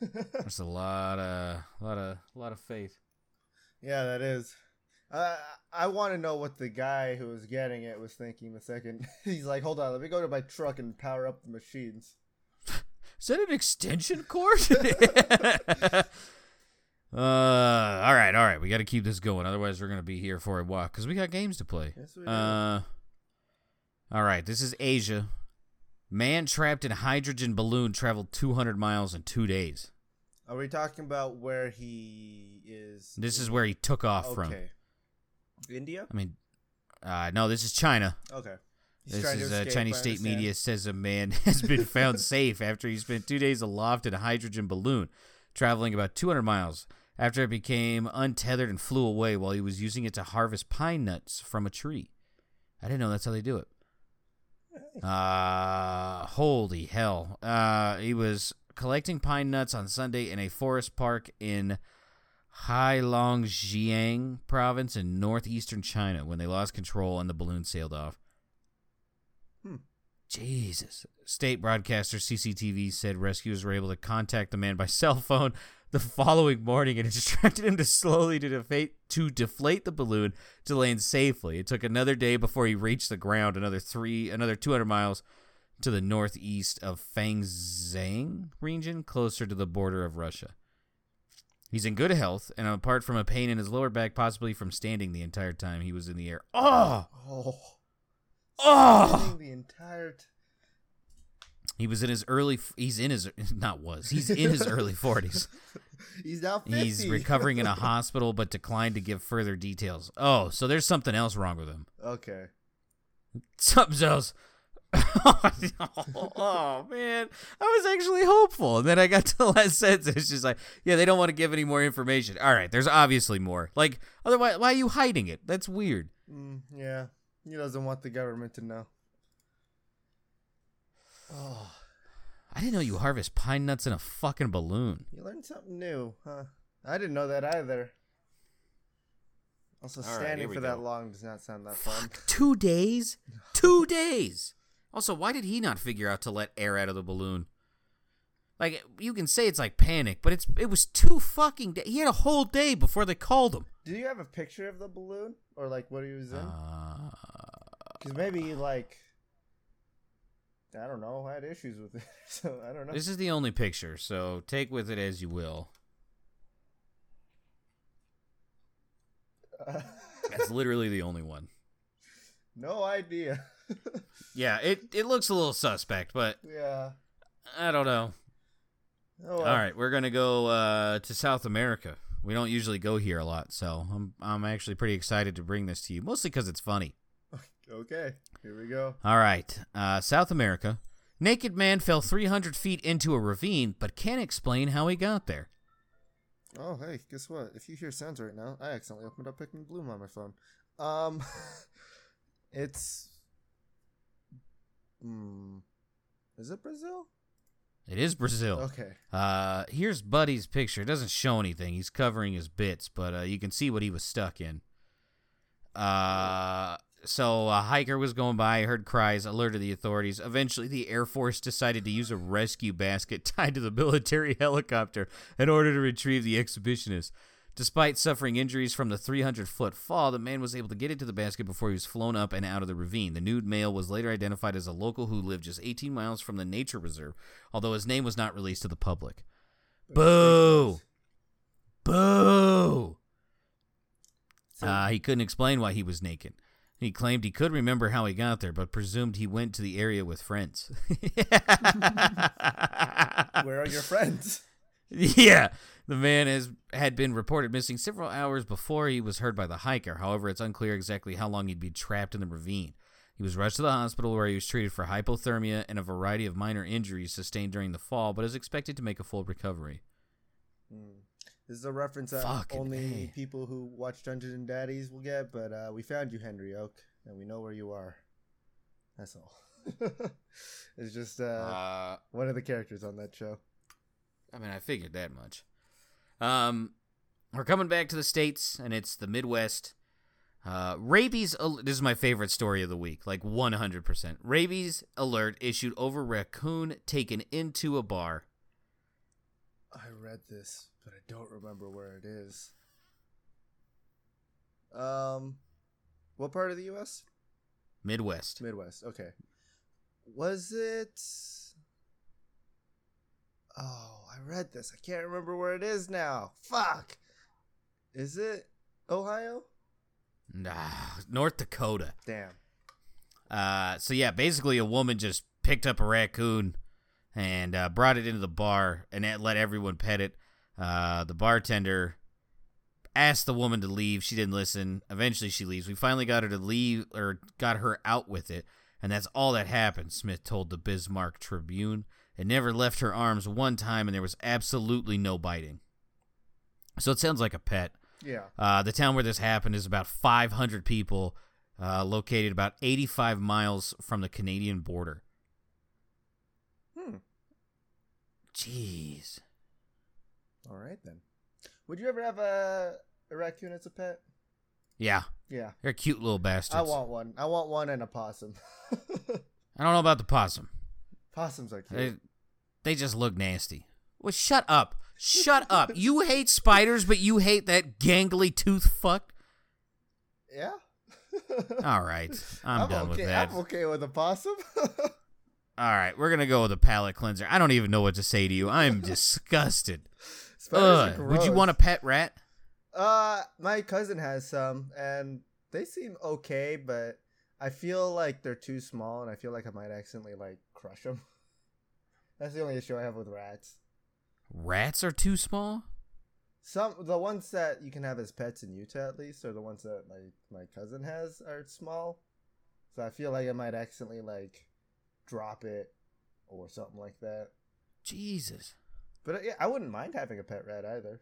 That's a lot of a lot of a lot of faith. Yeah, that is. Uh, I want to know what the guy who was getting it was thinking the second. He's like, hold on, let me go to my truck and power up the machines. Is that an extension cord? uh, all right, all right. We got to keep this going. Otherwise, we're going to be here for a while because we got games to play. Yes, we do. Uh, all right, this is Asia. Man trapped in hydrogen balloon traveled two hundred miles in two days. Are we talking about where he is? This is where he took off okay. from. Okay. India? I mean, uh, no, this is China. Okay. He's this is escape, uh, Chinese state media says a man has been found safe after he spent two days aloft in a hydrogen balloon, traveling about two hundred miles after it became untethered and flew away while he was using it to harvest pine nuts from a tree. I didn't know that's how they do it. Uh, holy hell. Uh, he was collecting pine nuts on Sunday in a forest park in Heilongjiang province in northeastern China when they lost control and the balloon sailed off. Hmm. Jesus. State broadcaster C C T V said rescuers were able to contact the man by cell phone the following morning and instructed him to slowly to deflate, to deflate the balloon to land safely. It took another day before he reached the ground, another three, another two hundred miles to the northeast of Fangzhang region, closer to the border of Russia. He's in good health, and apart from a pain in his lower back, possibly from standing the entire time he was in the air. Oh! Oh! Oh! Standing the entire time. He was in his early... He's in his... Not was. He's in his early forties. He's now fifty. He's recovering in a hospital, but declined to give further details. Oh, so there's something else wrong with him. Okay. Something else. oh, oh, oh, man. I was actually hopeful. And then I got to the last sentence. It's just like, yeah, they don't want to give any more information. All right, there's obviously more. Like, otherwise, why are you hiding it? That's weird. Mm, yeah. He doesn't want the government to know. Oh, I didn't know you harvest pine nuts in a fucking balloon. You learned something new, huh? I didn't know that either. Also, All standing right, for go. that long does not sound that fun. Two days? Two days! Also, why did he not figure out to let air out of the balloon? Like, you can say it's like panic, but it's it was two fucking days. He had a whole day before they called him. Do you have a picture of the balloon? Or, like, what he was in? Because uh, maybe, like... I don't know. I had issues with it, so I don't know. This is the only picture, so take with it as you will. Uh, That's literally the only one. No idea. yeah, it, it looks a little suspect, but yeah, I don't know. Oh, well. All right, we're gonna go uh, to South America. We don't usually go here a lot, so I'm I'm actually pretty excited to bring this to you, mostly because it's funny. Okay, here we go. All right, uh, South America. Naked man fell three hundred feet into a ravine, but can't explain how he got there. Oh, hey, guess what? If you hear sounds right now, I accidentally opened up Pikmin Bloom on my phone. Um, it's... Hmm, is it Brazil? It is Brazil. Okay. Uh, here's Buddy's picture. It doesn't show anything. He's covering his bits, but uh, you can see what he was stuck in. Uh... So a hiker was going by, heard cries, alerted the authorities. Eventually, the Air Force decided to use a rescue basket tied to the military helicopter in order to retrieve the exhibitionist. Despite suffering injuries from the three hundred foot fall, the man was able to get into the basket before he was flown up and out of the ravine. The nude male was later identified as a local who lived just eighteen miles from the nature reserve, although his name was not released to the public. Boo! Boo! Uh, he couldn't explain why he was naked. He claimed he could remember how he got there, but presumed he went to the area with friends. Where are your friends? Yeah. The man has had been reported missing several hours before he was heard by the hiker. However, it's unclear exactly how long he'd been trapped in the ravine. He was rushed to the hospital where he was treated for hypothermia and a variety of minor injuries sustained during the fall, but is expected to make a full recovery. Mm. This is a reference that Fucking only A. people who watch Dungeons and Daddies will get, but uh, we found you, Henry Oak, and we know where you are. That's all. It's just uh, uh, one of the characters on that show. I mean, I figured that much. Um, we're coming back to the States, and it's the Midwest. Uh, rabies, al- this is my favorite story of the week, like one hundred percent. Rabies alert issued over raccoon taken into a bar. I read this, but I don't remember where it is. Um, what part of the U S? Midwest. Midwest, okay. Was it... Oh, I read this. I can't remember where it is now. Fuck! Is it Ohio? Nah, North Dakota. Damn. Uh, so yeah, basically a woman just picked up a raccoon and uh, brought it into the bar and let everyone pet it. Uh, the bartender asked the woman to leave. She didn't listen. Eventually she leaves. We finally got her to leave, or got her out with it, and that's all that happened, Smith told the Bismarck Tribune. It never left her arms one time, and there was absolutely no biting. So it sounds like a pet. Yeah. Uh, the town where this happened is about five hundred people, uh, located about eighty-five miles from the Canadian border. Hmm. Jeez. All right, then. Would you ever have a, a raccoon as a pet? Yeah. Yeah. They're cute little bastards. I want one. I want one and a possum. I don't know about the possum. Possums are cute. They, they just look nasty. Well, shut up. Shut up. You hate spiders, but you hate that gangly tooth fuck? Yeah. All right. I'm, I'm done okay. with that. I'm okay with a possum. All right. We're going to go with a palate cleanser. I don't even know what to say to you. I'm disgusted. Spiders are gross. Would you want a pet rat? Uh, my cousin has some, and they seem okay, but I feel like they're too small, and I feel like I might accidentally, like, crush them. That's the only issue I have with rats. Rats are too small? Some the ones that you can have as pets in Utah, at least, or the ones that my, my cousin has, are small. So I feel like I might accidentally, like, drop it or something like that. Jesus. But, yeah, I wouldn't mind having a pet rat either.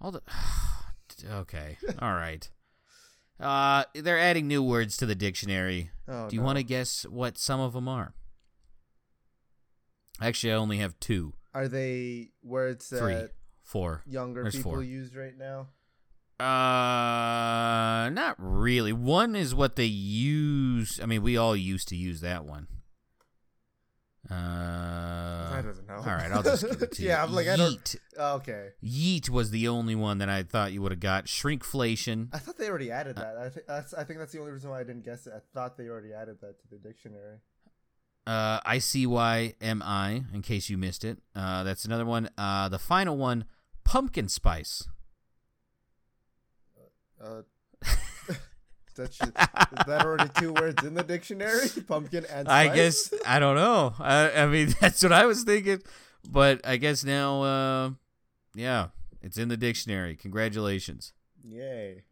All the... Okay. All right. Uh, they're adding new words to the dictionary. Oh, Do you no. want to guess what some of them are? Actually, I only have two. Are they words that Three, four. younger There's people four. use right now? Uh, not really. One is what they use. I mean, we all used to use that one. Uh, I don't know. All right, I'll just give it to you. Yeah, I'm like, Yeet. I don't... Oh, okay. Yeet was the only one that I thought you would have got. Shrinkflation. I thought they already added that. Uh, I, th- that's, I think that's the only reason why I didn't guess it. I thought they already added that to the dictionary. Uh, I C Y M I, in case you missed it. Uh, that's another one. Uh, the final one, pumpkin spice. Uh, that's just, is that already two words in the dictionary? Pumpkin and spice? I guess, I don't know. I, I mean, that's what I was thinking. But I guess now, uh, yeah, it's in the dictionary. Congratulations. Yay.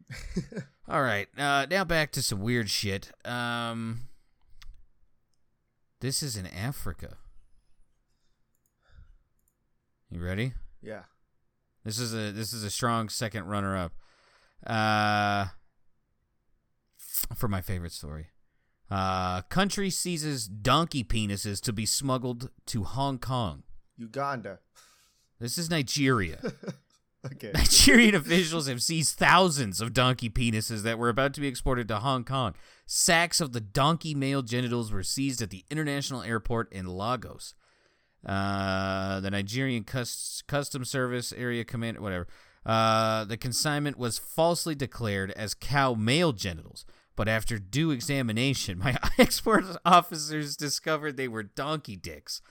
All right. Uh, now back to some weird shit. Um... This is in Africa. You ready? Yeah. This is a this is a strong second runner-up. Uh, for my favorite story. Uh, country seizes donkey penises to be smuggled to Hong Kong. Uganda. This is Nigeria. Okay. Nigerian officials have seized thousands of donkey penises that were about to be exported to Hong Kong. Sacks of the donkey male genitals were seized at the international airport in Lagos. Uh, the Nigerian Cust- Customs Service Area Command, whatever. Uh, the consignment was falsely declared as cow male genitals, but after due examination, my export officers discovered they were donkey dicks.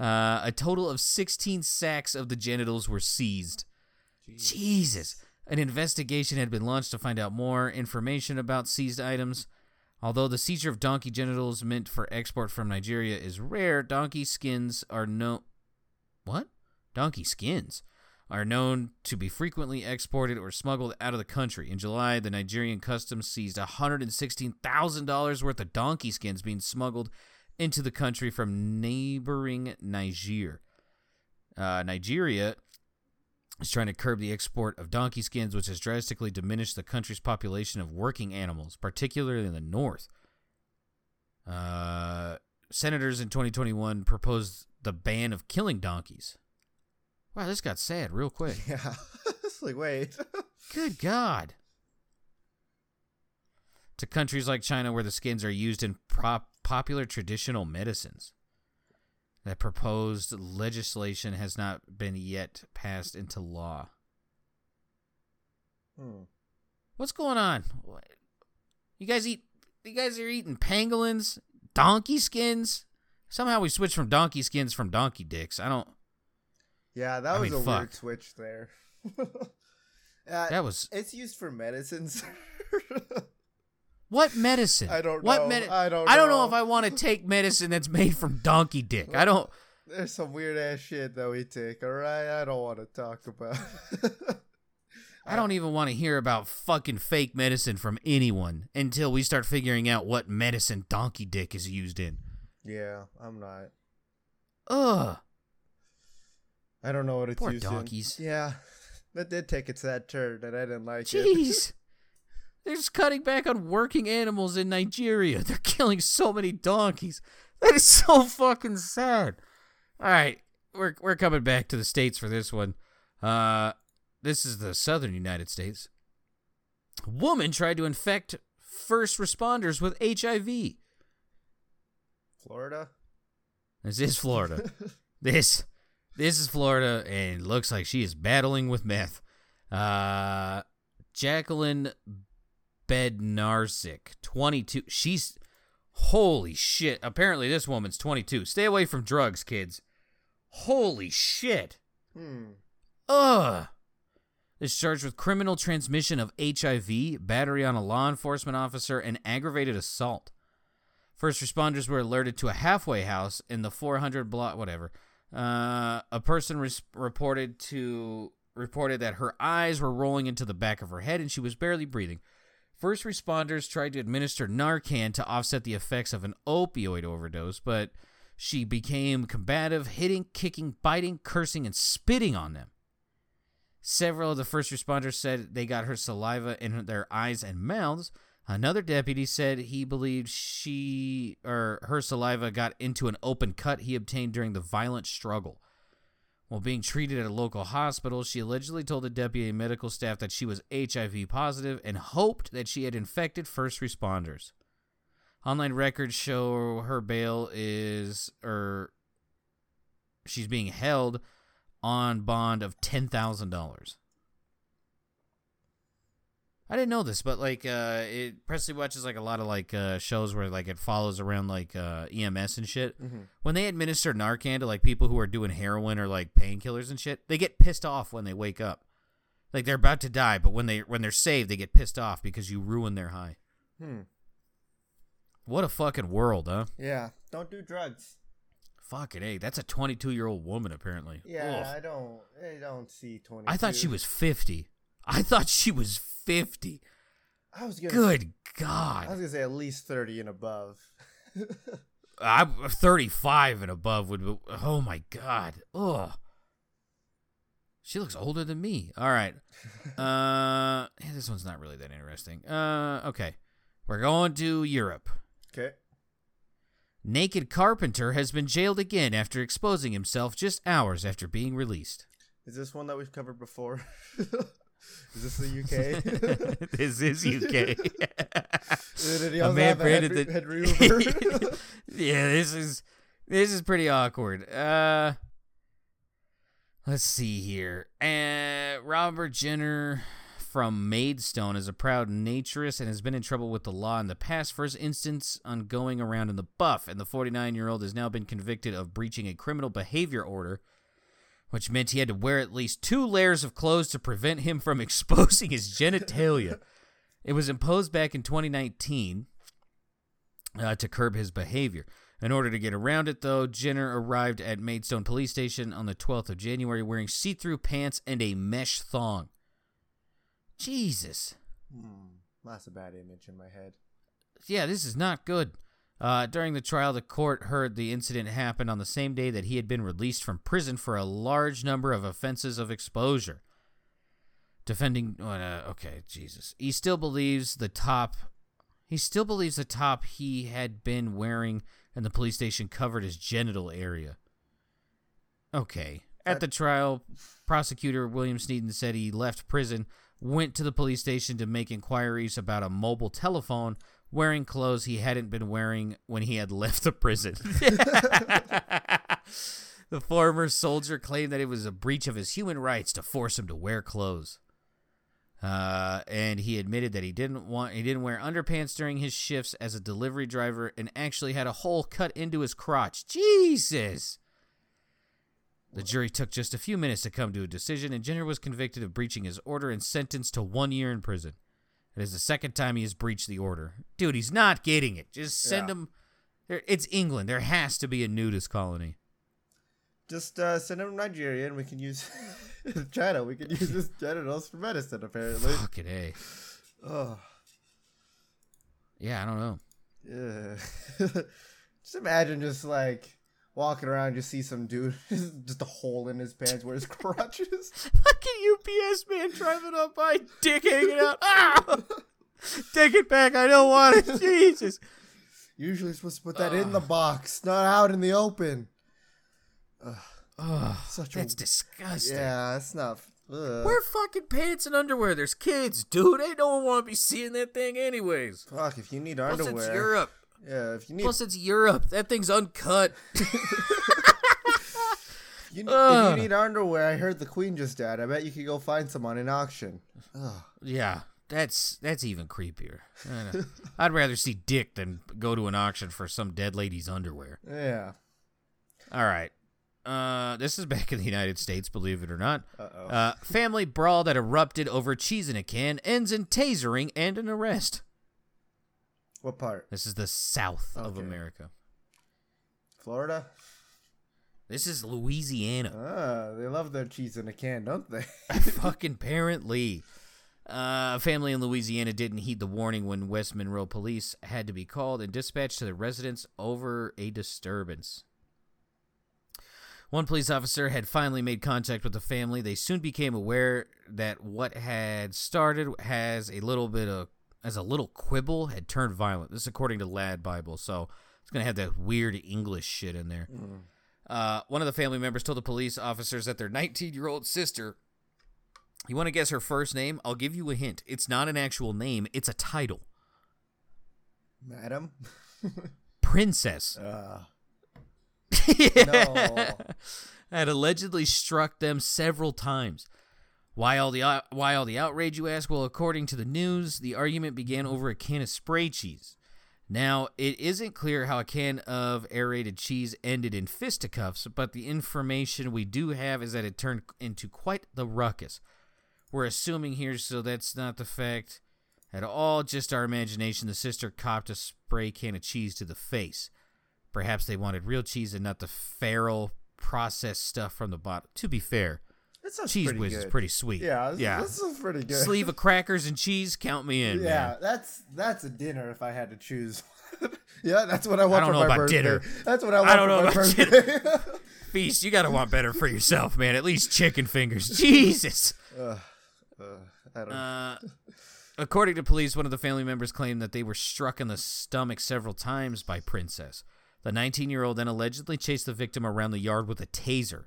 Uh, a total of sixteen sacks of the genitals were seized. Jesus. Jesus. An investigation had been launched to find out more information about seized items. Although the seizure of donkey genitals meant for export from Nigeria is rare, donkey skins are no... What? Donkey skins are known to be frequently exported or smuggled out of the country. In July, the Nigerian customs seized one hundred sixteen thousand dollars worth of donkey skins being smuggled into the country from neighboring Niger. Uh, Nigeria... is trying to curb the export of donkey skins, which has drastically diminished the country's population of working animals, particularly in the north. Uh, senators in twenty twenty-one proposed the ban of killing donkeys. Wow, this got sad real quick. Yeah. It's like, wait. Good God. To countries like China where the skins are used in prop- popular traditional medicines. That proposed legislation has not been yet passed into law. Hmm. What's going on? You guys eat? You guys are eating pangolins, donkey skins. Somehow we switched from donkey skins from donkey dicks. I don't. Yeah, that I was mean, a fuck. weird switch there. uh, that was. It's used for medicines. What medicine? I don't know. What medi- I don't know. I don't know if I want to take medicine that's made from donkey dick. I don't. There's some weird ass shit that we take, all right? I don't want to talk about it. I don't even want to hear about fucking fake medicine from anyone until we start figuring out what medicine donkey dick is used in. Yeah, I'm not. Ugh. I don't know what it's Poor used donkeys. in. Yeah, that did take its that turn, and I didn't like Jeez. it. Jeez. They're just cutting back on working animals in Nigeria. They're killing so many donkeys. That is so fucking sad. All right, we're we're coming back to the states for this one. Uh, this is the southern United States. A woman tried to infect first responders with H I V. Florida? This is Florida. this this is Florida, and it looks like she is battling with meth. Uh, Jacqueline Bednarzik, twenty-two. She's, holy shit. Apparently this woman's twenty-two. Stay away from drugs, kids. Holy shit. Hmm. Ugh. Is charged with criminal transmission of H I V, battery on a law enforcement officer, and aggravated assault. First responders were alerted to a halfway house in the four hundred block, whatever. Uh, a person res- reported to reported that her eyes were rolling into the back of her head and she was barely breathing. First responders tried to administer Narcan to offset the effects of an opioid overdose, but she became combative, hitting, kicking, biting, cursing, and spitting on them. Several of the first responders said they got her saliva in their eyes and mouths. Another deputy said he believed she or her saliva got into an open cut he obtained during the violent struggle. While being treated at a local hospital, she allegedly told the deputy medical staff that she was H I V positive and hoped that she had infected first responders. Online records show her bail is, or she's being held on bond of ten thousand dollars. I didn't know this, but like, uh, it, Presley watches like a lot of like uh, shows where like it follows around like uh, E M S and shit. Mm-hmm. When they administer Narcan to like people who are doing heroin or like painkillers and shit, they get pissed off when they wake up. Like they're about to die, but when they when they're saved, they get pissed off because you ruin their high. Hmm. What a fucking world, huh? Yeah. Don't do drugs. Fucking A. That's a twenty-two-year-old woman apparently. Yeah, Ugh. I don't. I don't see twenty. I thought she was fifty. I thought she was fifty. I was gonna Good say, God. I was going to say at least thirty and above. I, thirty-five and above would be, oh my God. Ugh. She looks older than me. All right. Uh, this one's not really that interesting. Uh, okay. We're going to Europe. Okay. Naked carpenter has been jailed again after exposing himself just hours after being released. Is this one that we've covered before? Is this the U K? This is U K. Did he also a man branded the head remover? Yeah, this is this is pretty awkward. Uh, let's see here. Uh, Robert Jenner from Maidstone is a proud naturist and has been in trouble with the law in the past. First instance on going around in the buff, and the forty-nine-year-old has now been convicted of breaching a criminal behavior order, which meant he had to wear at least two layers of clothes to prevent him from exposing his genitalia. It was imposed back in twenty nineteen uh, to curb his behavior. In order to get around it, though, Jenner arrived at Maidstone Police Station on the twelfth of January wearing see-through pants and a mesh thong. Jesus. Hmm, that's a bad image in my head. Yeah, this is not good. Uh, during the trial, the court heard the incident happened on the same day that he had been released from prison for a large number of offenses of exposure. Defending, uh, okay, Jesus. He still believes the top He still believes the top he had been wearing and the police station covered his genital area. Okay. At the trial, prosecutor William Sneeden said he left prison, went to the police station to make inquiries about a mobile telephone wearing clothes he hadn't been wearing when he had left the prison. The former soldier claimed that it was a breach of his human rights to force him to wear clothes. Uh, and he admitted that he didn't want he didn't wear underpants during his shifts as a delivery driver and actually had a hole cut into his crotch. Jesus! The jury took just a few minutes to come to a decision, and Jenner was convicted of breaching his order and sentenced to one year in prison. It is the second time he has breached the order. Dude, he's not getting it. Just send yeah. him... It's England. There has to be a nudist colony. Just uh, send him to Nigeria, and we can use... China, we can use his genitals for medicine, apparently. Fucking A. Oh. Yeah, I don't know. Yeah. Just imagine just, like... walking around, just see some dude, just a hole in his pants where his crotch is. Fucking U P S man driving up by, dick hanging out. Ah! Take it back, I don't want it. Jesus. Usually supposed to put that uh, in the box, not out in the open. Ugh. Ugh, such that's a... disgusting. Yeah, that's not... Ugh. Wear fucking pants and underwear. There's kids, dude. They don't want to be seeing that thing anyways. Fuck, if you need Plus underwear... Plus, it's Europe. Yeah, if you need. Plus, it's Europe. That thing's uncut. you need, uh, if you need underwear, I heard the Queen just died. I bet you could go find some on an auction. Ugh. Yeah, that's that's even creepier. I'd rather see dick than go to an auction for some dead lady's underwear. Yeah. All right. Uh, this is back in the United States, believe it or not. Uh-oh. Uh, family brawl that erupted over cheese in a can ends in tasering and an arrest. What part? This is the South okay. of America. Florida? This is Louisiana. Ah, they love their cheese in a can, don't they? Fucking apparently. Uh, a family in Louisiana didn't heed the warning when West Monroe police had to be called and dispatched to their residence over a disturbance. One police officer had finally made contact with the family. They soon became aware that what had started has a little bit of as a little quibble had turned violent. This is according to Lad Bible, so it's going to have that weird English shit in there. Mm. Uh, one of the family members told the police officers that their nineteen-year-old sister, you want to guess her first name? I'll give you a hint. It's not an actual name. It's a title. Madam? Princess. Uh, no. Had allegedly struck them several times. Why all the why all the outrage, you ask? Well, according to the news, the argument began over a can of spray cheese. Now, it isn't clear how a can of aerated cheese ended in fisticuffs, but the information we do have is that it turned into quite the ruckus. We're assuming here, so that's not the fact at all, just our imagination. The sister copped a spray can of cheese to the face. Perhaps they wanted real cheese and not the feral processed stuff from the bottle. To be fair. Cheese Whiz good. Is pretty sweet. Yeah, this, yeah. This is pretty good. Sleeve of crackers and cheese, count me in. Yeah, man. that's that's a dinner if I had to choose. Yeah, that's what I want I for my birthday. I don't know about dinner. That's what I want I don't for know my about birthday. Dinner. Feast, you gotta want better for yourself, man. At least chicken fingers. Jesus. Uh, uh, I don't uh, according to police, one of the family members claimed that they were struck in the stomach several times by Princess. The nineteen-year-old then allegedly chased the victim around the yard with a taser.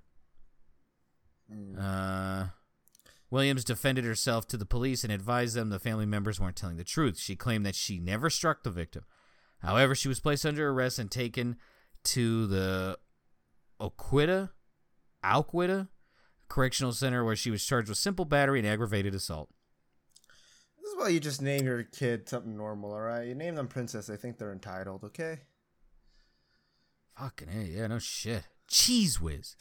Uh, Williams defended herself to the police and advised them the family members weren't telling the truth. She claimed that she never struck the victim. However, she was placed under arrest and taken to the Oquita, Alquita Correctional Center, where she was charged with simple battery and aggravated assault. This is why you just name your kid something normal, all right? You name them Princess. I think they're entitled, okay? Fucking A, yeah, no shit. Cheese Whiz.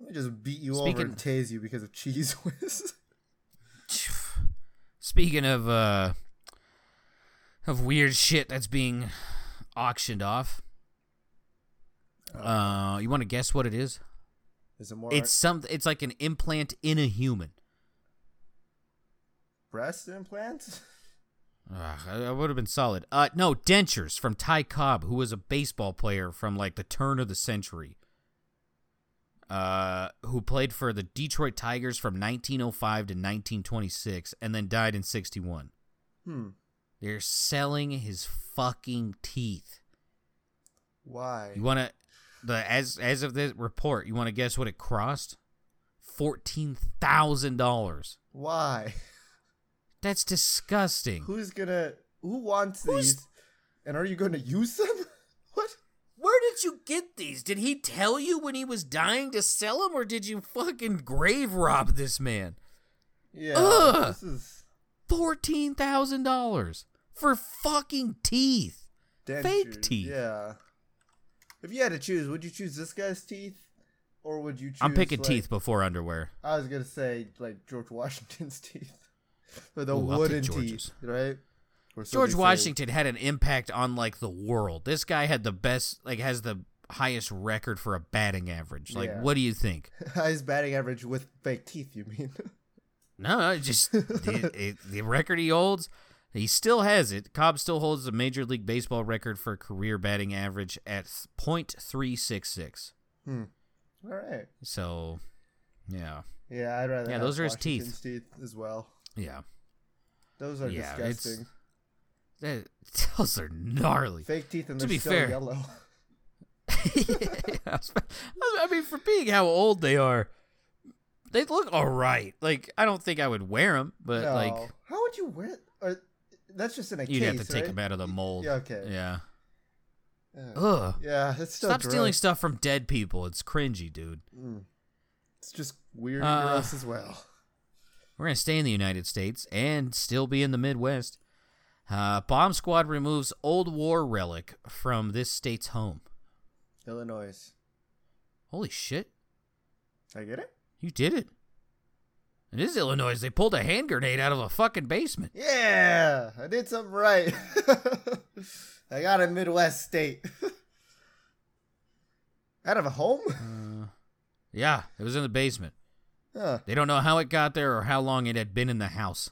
I just beat you Speaking over and tase you because of Cheese Whiz. Speaking of uh, of weird shit that's being auctioned off, uh, you want to guess what it is? Is it more? It's some. It's like an implant in a human. Breast implants? Ugh, I would have been solid. Uh, no, dentures from Ty Cobb, who was a baseball player from like the turn of the century. Uh, who played for the Detroit Tigers from nineteen oh five to nineteen twenty-six and then died in sixty-one. Hmm. They're selling his fucking teeth. Why? You want to, the as as of this report, you want to guess what it cost? fourteen thousand dollars. Why? That's disgusting. Who's going to, who wants Who's, these? And are you going to use them? What? Where did you get these? Did he tell you when he was dying to sell them, or did you fucking grave rob this man? Yeah. Ugh. This is fourteen thousand dollars for fucking teeth. Dentures. Fake teeth. Yeah. If you had to choose, would you choose this guy's teeth? Or would you choose, I'm picking like, teeth before underwear. I was going to say, like, George Washington's teeth. Or the Ooh, wooden teeth, right? Or so George Washington say. had an impact on, like, the world. This guy had the best, like, has the highest record for a batting average. Like, yeah. What do you think? Highest batting average with fake teeth, you mean? No, no, just the, it, the record he holds, he still has it. Cobb still holds the Major League Baseball record for career batting average at point three six six. Hmm. All right. So, yeah. Yeah, I'd rather. Yeah, have those are his teeth. teeth as well. Yeah. Those are yeah, disgusting. That, those are gnarly. Fake teeth and they're to be still fair, yellow. Yeah, I mean, for being how old they are, they look all right. Like, I don't think I would wear them, but no. like, how would you wear? It? Or, that's just in a. You'd case, have to take right? them out of the mold. Yeah, okay. Yeah. Ugh. Yeah, it's still Stop gross. stealing stuff from dead people. It's cringy, dude. Mm. It's just weird and uh, gross as well. We're going to stay in the United States and still be in the Midwest. Uh, Bomb Squad removes Old War relic from this state's home. Illinois. Holy shit. I get it? You did it. It is Illinois. They pulled a hand grenade out of a fucking basement. Yeah, I did something right. I got a Midwest state. Out of a home? Uh, yeah, it was in the basement. Huh. They don't know how it got there or how long it had been in the house.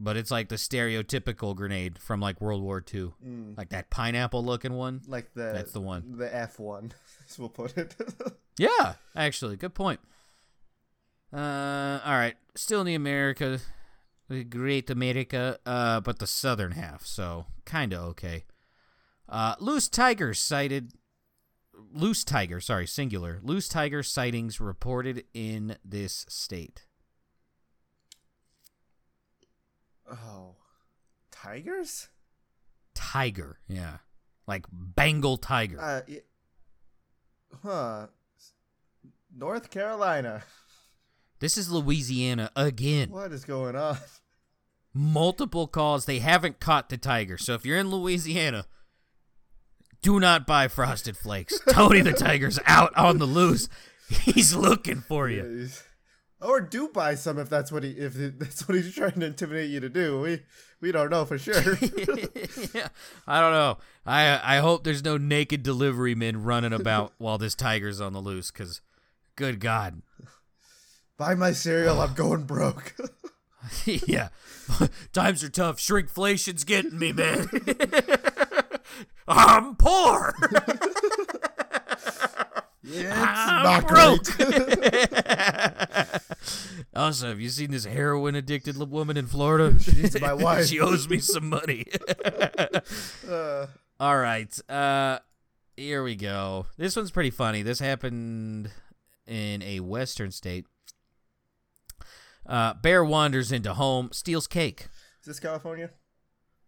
But it's like the stereotypical grenade from like World War Two. Mm. Like that pineapple looking one. Like the That's the one. The F one, as we'll put it. Yeah, actually, good point. Uh, all right, still in the America... Great America, uh, but the southern half, so kind of okay. Uh, loose tiger sighted, loose tiger, sorry, singular, loose tiger sightings reported in this state. Oh, tigers? Tiger, yeah, like Bengal tiger. Uh, it, huh? North Carolina. This is Louisiana again. What is going on? Multiple calls. They haven't caught the tiger. So if you're in Louisiana, do not buy Frosted Flakes. Tony the Tiger's out on the loose. He's looking for you. Or do buy some if that's what he if that's what he's trying to intimidate you to do. We we don't know for sure. Yeah, I don't know. I I hope there's no naked delivery men running about while this tiger's on the loose. Because, good God. Buy my cereal, I'm going broke. Yeah. Times are tough. Shrinkflation's getting me, man. I'm poor. Yeah, it's not broke. Also, have you seen this heroin-addicted woman in Florida? She's my wife. She owes me some money. uh, All right. Uh, here we go. This one's pretty funny. This happened in a western state. Uh, bear wanders into home, steals cake. Is this California?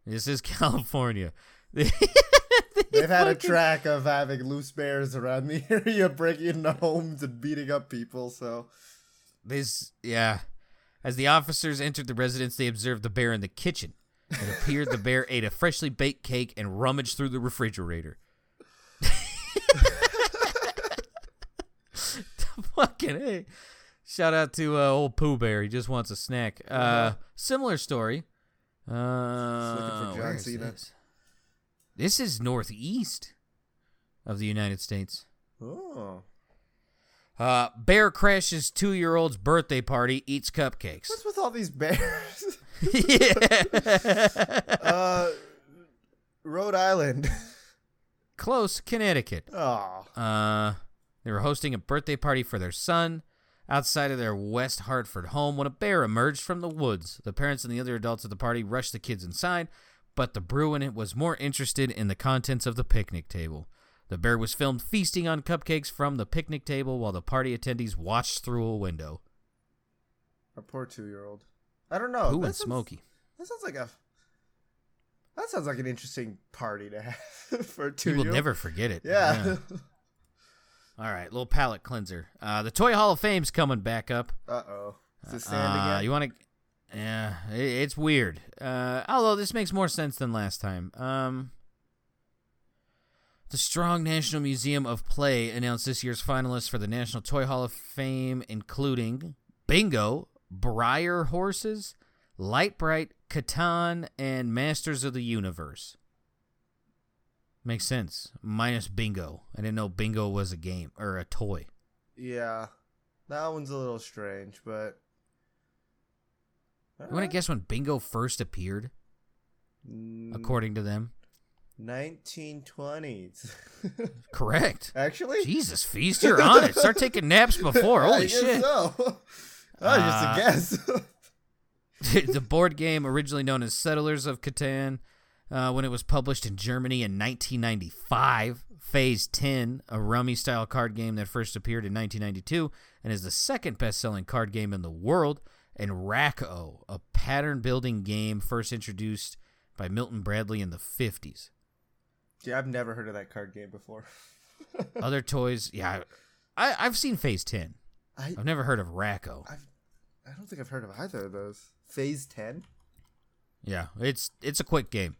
This is California. They've had a track of having loose bears around the area, breaking into homes and beating up people. So, this, yeah. As the officers entered the residence, they observed the bear in the kitchen. It appeared the bear ate a freshly baked cake and rummaged through the refrigerator. Fucking hey. Shout out to uh, old Pooh Bear. He just wants a snack. Uh, similar story. Uh, He's looking for John Cena. This? this is northeast of the United States. Oh. Uh, bear crashes two-year-old's birthday party, eats cupcakes. What's with all these bears? Yeah. uh, Rhode Island. Close, Connecticut. Oh. Uh, they were hosting a birthday party for their son. outside of their West Hartford home when a bear emerged from the woods. The parents and the other adults at the party rushed the kids inside, but the Bruin was more interested in the contents of the picnic table. The bear was filmed feasting on cupcakes from the picnic table while the party attendees watched through a window. A poor two-year-old. I don't know. Who and Smokey. That sounds like a... That sounds like an interesting party to have for two years. You will never forget it. Yeah. yeah. All right, little palate cleanser. Uh, the Toy Hall of Fame's coming back up. Uh-oh. Is it sand uh, again? You want to... Yeah, it, it's weird. Uh, although this makes more sense than last time. Um, the Strong National Museum of Play announced this year's finalists for the National Toy Hall of Fame, including Bingo, Briar Horses, Light Bright, Catan, and Masters of the Universe. Makes sense. Minus Bingo. I didn't know Bingo was a game or a toy. Yeah. That one's a little strange, but... You want to guess when Bingo first appeared? Mm, according to them. nineteen twenties. Correct. Actually? Jesus, Feast, you're on it. Start taking naps before. Holy I guess shit. So. That was just a guess. The board game, originally known as Settlers of Catan, uh, when it was published in Germany in nineteen ninety-five, Phase ten, a rummy-style card game that first appeared in nineteen ninety-two and is the second best-selling card game in the world, and Rack-O, a pattern-building game first introduced by Milton Bradley in the fifties. Yeah, I've never heard of that card game before. Other toys, yeah, I, I've seen Phase ten. I, I've never heard of Rack-O. I've, I don't think I've heard of either of those. Phase ten? Yeah, it's it's a quick game.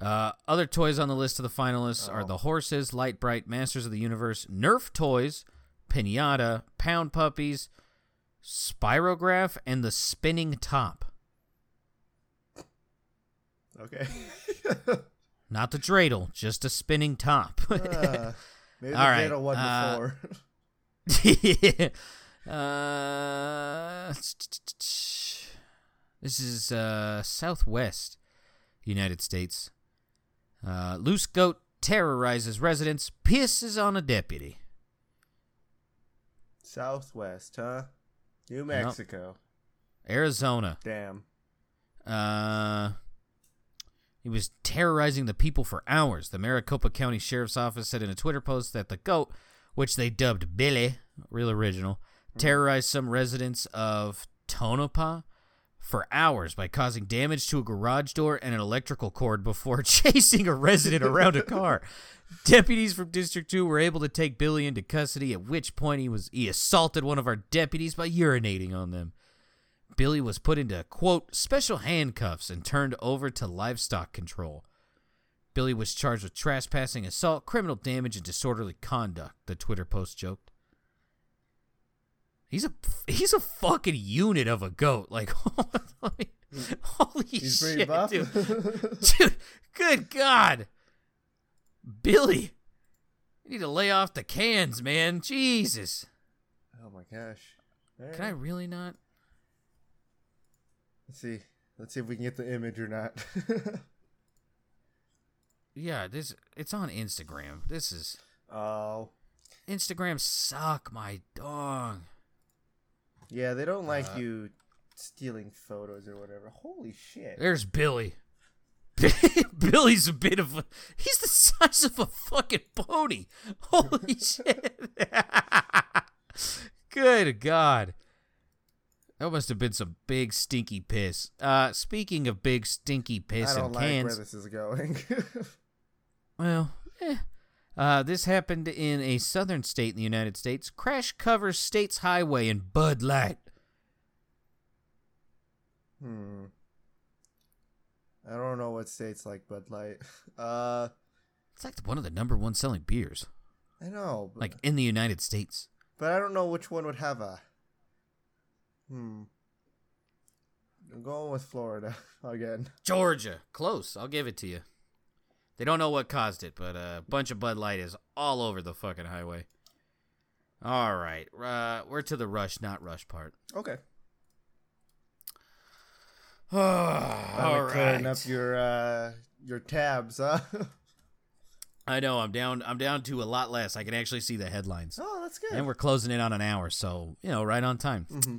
Uh, other toys on the list of the finalists oh. are the Horses, Light Bright, Masters of the Universe, Nerf Toys, Pinata, Pound Puppies, Spirograph, and the Spinning Top. Okay. Not the dreidel, just a spinning top. uh, maybe the All right. dreidel one uh, before. yeah. Uh... This is uh, Southwest United States. Uh, loose goat terrorizes residents, pisses on a deputy. Southwest, huh? New Mexico. Nope. Arizona. Damn. Uh, he was terrorizing the people for hours. The Maricopa County Sheriff's Office said in a Twitter post that the goat, which they dubbed Billy, real original, terrorized some residents of Tonopah for hours by causing damage to a garage door and an electrical cord before chasing a resident around a car. Deputies from District two were able to take Billy into custody, at which point he was he assaulted one of our deputies by urinating on them. Billy was put into, quote, special handcuffs and turned over to livestock control. Billy was charged with trespassing, assault, criminal damage, and disorderly conduct, the Twitter post joked. He's a he's a fucking unit of a goat. Like, holy, holy he's shit, pretty buff. Dude. Dude, good God. Billy, you need to lay off the cans, man. Jesus. Oh, my gosh. Right. Can I really not? Let's see. Let's see if we can get the image or not. yeah, this it's on Instagram. This is... Oh. Instagram suck my dog. Yeah, they don't like uh, you stealing photos or whatever. Holy shit. There's Billy. Billy's a bit of a... He's the size of a fucking pony. Holy shit. Good God. That must have been some big stinky piss. Uh, speaking of big stinky piss and cans... I don't like cans, where this is going. well, eh. Uh, this happened in a southern state in the United States. Crash covers state's highway in Bud Light. Hmm. I don't know what states like Bud Light. Uh, it's like one of the number one selling beers. I know. But, like in the United States. But I don't know which one would have a... Hmm. I'm going with Florida again. Georgia. Close. I'll give it to you. They don't know what caused it, but a bunch of Bud Light is all over the fucking highway. All right. Uh, we're to the rush, not rush part. Okay. Oh, all right. Clearing up your, uh, your tabs, huh? I know. I'm down. I'm down to a lot less. I can actually see the headlines. Oh, that's good. And we're closing in on an hour, so you know, right on time. Mm-hmm.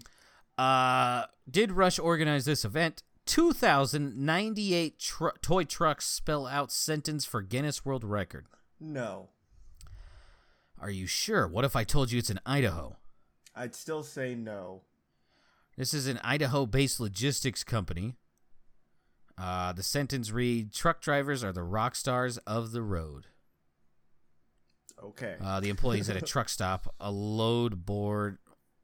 Uh, did Rush organize this event? two thousand ninety-eight tr- toy trucks spell out sentence for Guinness World Record. No. Are you sure? What if I told you it's in Idaho? I'd still say no. This is an Idaho-based logistics company. Uh, the sentence read, truck drivers are the rock stars of the road. Okay. Uh, the employees at a truck stop, a load board,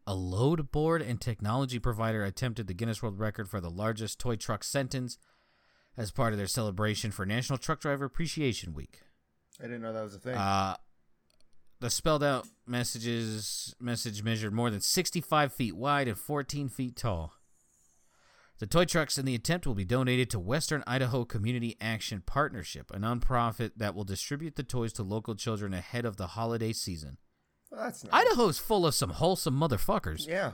a load board and technology provider attempted the Guinness World Record for the largest toy truck sentence as part of their celebration for National Truck Driver Appreciation Week. I didn't know that was a thing. Uh, the spelled out messages message measured more than sixty-five feet wide and fourteen feet tall. The toy trucks in the attempt will be donated to Western Idaho Community Action Partnership, a nonprofit that will distribute the toys to local children ahead of the holiday season. Well, that's nice. Idaho's full of some wholesome motherfuckers. Yeah.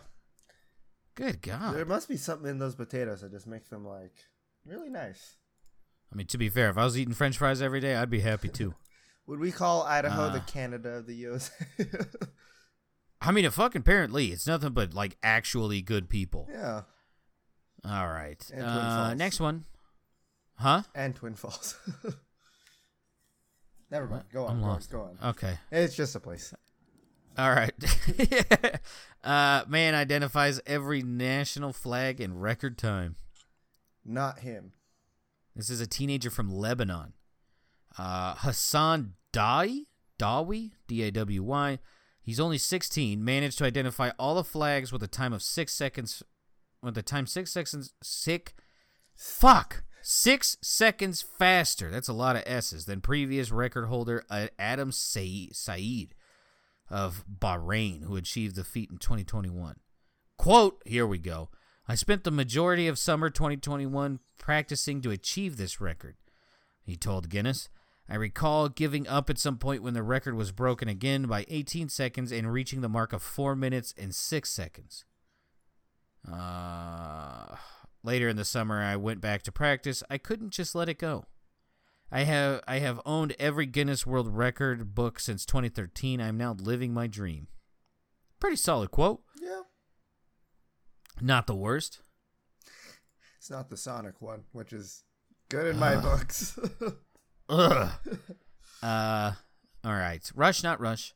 Good God. There must be something in those potatoes that just makes them, like, really nice. I mean, to be fair, if I was eating French fries every day, I'd be happy, too. Would we call Idaho uh, the Canada of the U S A? I mean, fucking apparently, it's nothing but, like, actually good people. Yeah. All right. Uh, next one. Huh? And Twin Falls. Never mind. Go on. I'm lost. Go on. Okay. It's just a place. All right. yeah. uh, man identifies every national flag in record time. Not him. This is a teenager from Lebanon. Uh, Hassan Dawi, Dawi, D A W Y. He's only sixteen. Managed to identify all the flags with a time of six seconds... With the time six seconds, sick, fuck, six seconds faster. That's a lot of S's than previous record holder uh, Adam Saeed of Bahrain, who achieved the feat in twenty twenty-one. Quote, here we go. I spent the majority of summer twenty twenty-one practicing to achieve this record, he told Guinness. I recall giving up at some point when the record was broken again by eighteen seconds and reaching the mark of four minutes and six seconds. Uh, later in the summer, I went back to practice. I couldn't just let it go. I have I have owned every Guinness World Record book since twenty thirteen. I'm now living my dream. Pretty solid quote. Yeah. Not the worst. It's not the Sonic one, which is good in uh, my books. Ugh. Uh, all right. Rush, not Rush.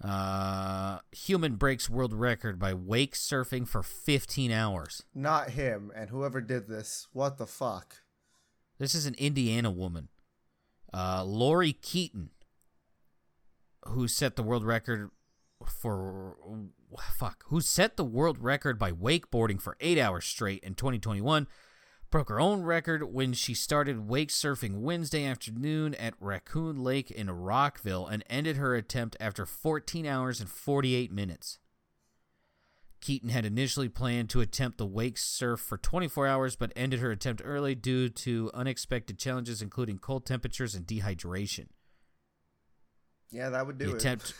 Uh, human breaks world record by wake surfing for fifteen hours. Not him, and whoever did this, what the fuck? This is an Indiana woman, uh, Lori Keaton, who set the world record for fuck, who set the world record by wakeboarding for eight hours straight in twenty twenty-one. Broke her own record when she started wake surfing Wednesday afternoon at Raccoon Lake in Rockville and ended her attempt after fourteen hours and forty-eight minutes. Keaton had initially planned to attempt the wake surf for twenty-four hours, but ended her attempt early due to unexpected challenges, including cold temperatures and dehydration. Yeah, that would do the it. Attempt,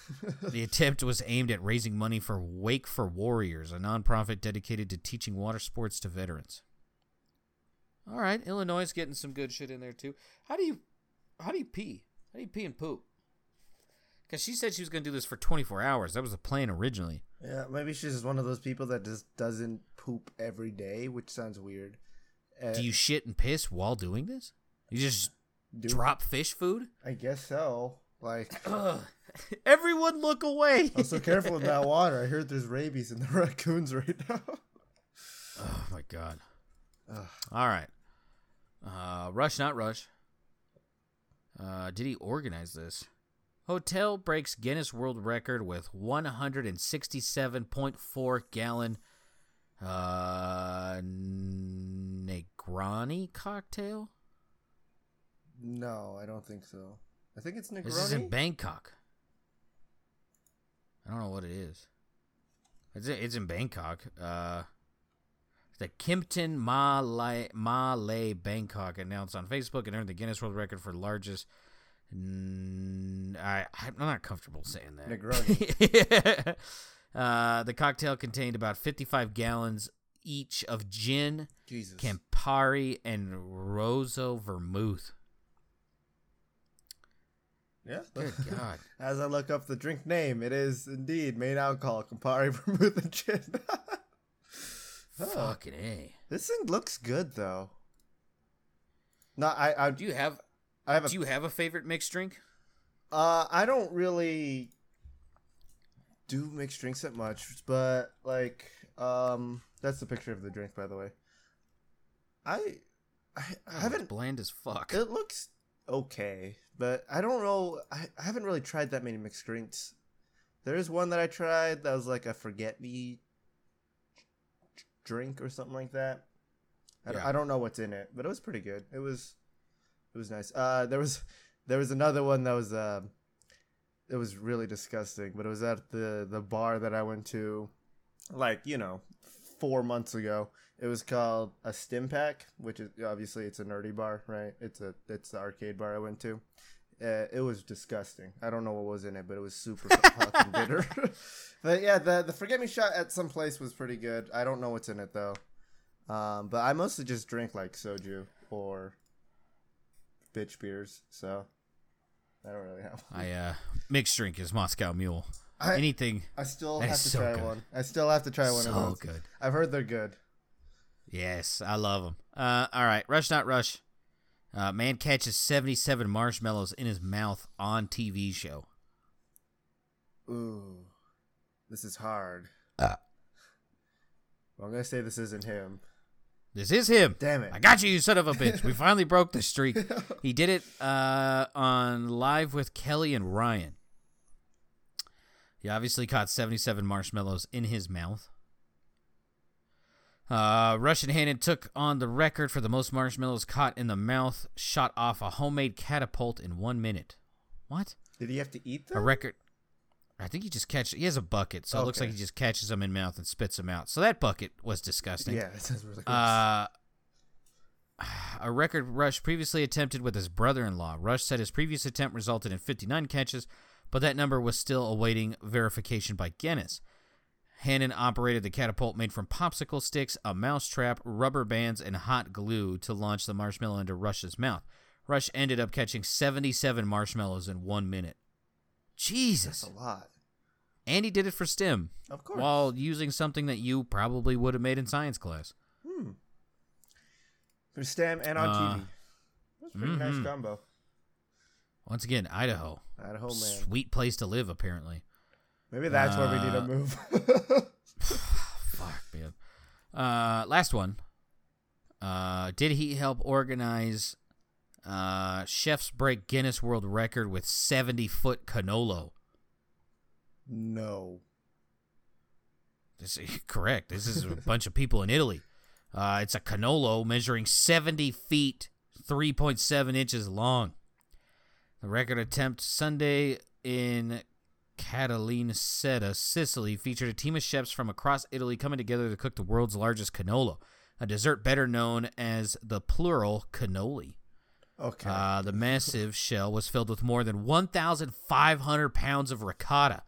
the attempt was aimed at raising money for Wake for Warriors, a nonprofit dedicated to teaching water sports to veterans. All right, Illinois is getting some good shit in there too. How do you, how do you pee? How do you pee and poop? Because she said she was going to do this for twenty-four hours. That was the plan originally. Yeah, maybe she's just one of those people that just doesn't poop every day, which sounds weird. Uh, do you shit and piss while doing this? You just do drop fish food? I guess so. Like, everyone look away. I'm so careful with that water. I heard there's rabies in the raccoons right now. Oh my God. Ugh. All right. Uh, Rush, not Rush. Uh, did he organize this? Hotel breaks Guinness World Record with one hundred sixty-seven point four gallon uh, Negroni cocktail? No, I don't think so. I think it's Negroni. This is in Bangkok. I don't know what it is. It's, it's in Bangkok. Uh... The Kimpton Malay, Malay Bangkok announced on Facebook and earned the Guinness World Record for largest... N- I, I'm not comfortable saying that. Negroni. yeah. uh, the cocktail contained about fifty-five gallons each of gin, Jesus. Campari, and Rosso Vermouth. Yeah. Good God. As I look up the drink name, it is indeed main alcohol, Campari, vermouth, and gin. Oh. Fucking A. This thing looks good, though. No, I, I do you have? I have. A, do you have a favorite mixed drink? Uh, I don't really do mixed drinks that much, but like, um, that's the picture of the drink, by the way. I, I, I oh, haven't. It's bland as fuck. It looks okay, but I don't know. I, I haven't really tried that many mixed drinks. There is one that I tried that was like a forget me drink or something like that. I, yeah. I don't know what's in it, but it was pretty good. It was, it was nice. Uh, there was, there was another one that was, uh, it was really disgusting, but it was at the, the bar that I went to, like, you know, four months ago. It was called a Stim Pack, which is obviously it's a nerdy bar, right? It's a, it's the arcade bar I went to. Uh, it was disgusting. I don't know what was in it, but it was super fucking bitter. But yeah, the, the forget me shot at some place was pretty good. I don't know what's in it though. Um, but I mostly just drink like soju or bitch beers, so I don't really have one. I uh, mixed drink is Moscow Mule. I, Anything. I still have to so try good. one. I still have to try one. So of those. good. I've heard they're good. Yes, I love them. Uh, all right, Rush Not Rush. Uh, man catches seventy-seven marshmallows in his mouth on T V show. Ooh, this is hard. Uh, well, I'm gonna say this isn't him. This is him. Damn it. I got you, you son of a bitch. We finally broke the streak. He did it uh, on Live with Kelly and Ryan. He obviously caught seventy-seven marshmallows in his mouth. Uh, Russian Hannon took on the record for the most marshmallows caught in the mouth, shot off a homemade catapult in one minute. What? Did he have to eat them? A record. I think he just catches. He has a bucket, so okay. It looks like he just catches them in mouth and spits them out. So that bucket was disgusting. Yeah, that sounds really gross. Uh, a record Rush previously attempted with his brother-in-law. Rush said his previous attempt resulted in fifty-nine catches, but that number was still awaiting verification by Guinness. Hannon operated the catapult made from popsicle sticks, a mousetrap, rubber bands, and hot glue to launch the marshmallow into Rush's mouth. Rush ended up catching seventy-seven marshmallows in one minute. Jesus. That's a lot. And he did it for STEM. Of course. While using something that you probably would have made in science class. Hmm. For STEM and on uh, T V. That's a pretty mm-hmm. nice combo. Once again, Idaho. Idaho, man. Sweet place to live, apparently. Maybe that's uh, where we need to move. Fuck, man. Uh, last one. Uh, did he help organize uh, chefs break Guinness World Record with seventy-foot cannolo? No. This is correct. This is a bunch of people in Italy. Uh, it's a cannolo measuring seventy feet, three point seven inches long. The record attempt Sunday in Catalina Setta, Sicily, featured a team of chefs from across Italy coming together to cook the world's largest cannolo, a dessert better known as the plural cannoli. Okay. Uh, the massive shell was filled with more than one thousand five hundred pounds of ricotta.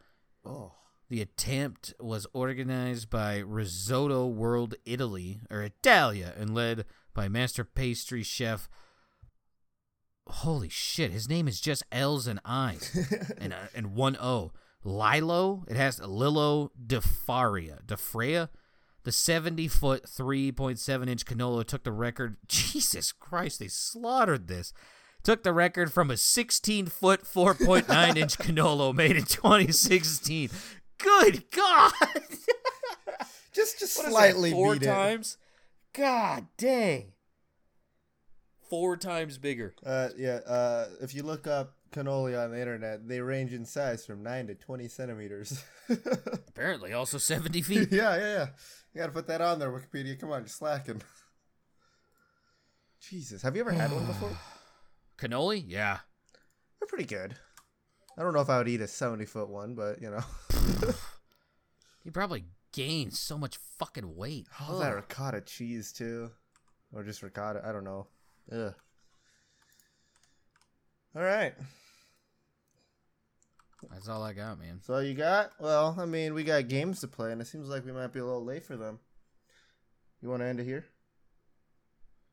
Oh. The attempt was organized by Risotto World Italy, or Italia, and led by master pastry chef. Holy shit, his name is just L's and I's and, uh, and one O. Lilo, it has Lillo DeFaria. DeFrea, the seventy-foot, three point seven inch cannolo took the record. Jesus Christ, they slaughtered this. Took the record from a sixteen-foot, four point nine inch cannolo made in twenty sixteen. Good God! just just what slightly that, four beat times? It. God dang. Four times bigger. Uh, yeah. Uh, if you look up cannoli on the internet, they range in size from nine to twenty centimeters. Apparently, also seventy feet. yeah, yeah, yeah. You gotta put that on there, Wikipedia. Come on, you're slacking. Jesus, have you ever had one before? Cannoli? Yeah. They're pretty good. I don't know if I would eat a seventy-foot one, but you know. You probably gained so much fucking weight. Oh, that ricotta cheese too, or just ricotta? I don't know. Ugh. All right. That's all I got, man. That's all you got? Well, I mean, we got games to play, and it seems like we might be a little late for them. You want to end it here?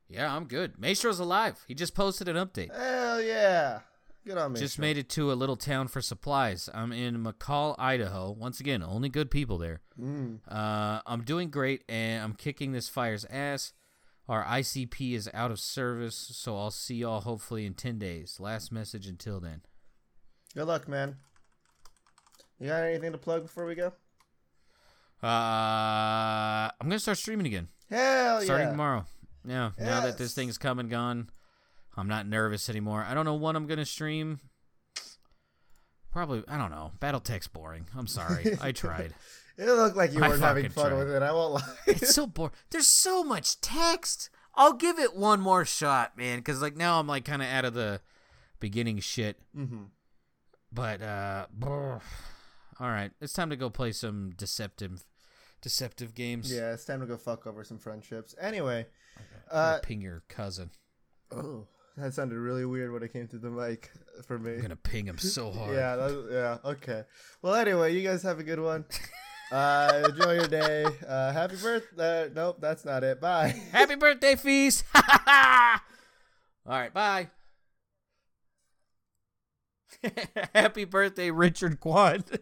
Yeah, I'm good. Maestro's alive. He just posted an update. Hell yeah. Get on, Just Maestro. Made it to a little town for supplies. I'm in McCall, Idaho. Once again, only good people there. Mm. Uh, I'm doing great, and I'm kicking this fire's ass. Our I C P is out of service, so I'll see y'all hopefully in ten days. Last message until then. Good luck, man. You got anything to plug before we go? Uh, I'm going to start streaming again. Hell Starting yeah. Starting tomorrow. Yeah, yes. Now that this thing's come and gone, I'm not nervous anymore. I don't know what I'm going to stream. Probably, I don't know. Battletech's boring. I'm sorry. I tried. It looked like you I weren't having fun tried. with it. I won't lie. It's so boring. There's so much text. I'll give it one more shot, man, because like now I'm like kind of out of the beginning shit. Mm-hmm. But, uh, brr. All right. It's time to go play some deceptive deceptive games. Yeah, it's time to go fuck over some friendships. Anyway. Uh, ping your cousin. Oh, that sounded really weird when it came through the mic for me. I'm going to ping him so hard. yeah, that, yeah, okay. Well, anyway, you guys have a good one. Uh, enjoy your day. Uh, happy birthday. Uh, nope, that's not it. Bye. Happy birthday, Feast. All right, bye. Happy birthday, Richard Quad.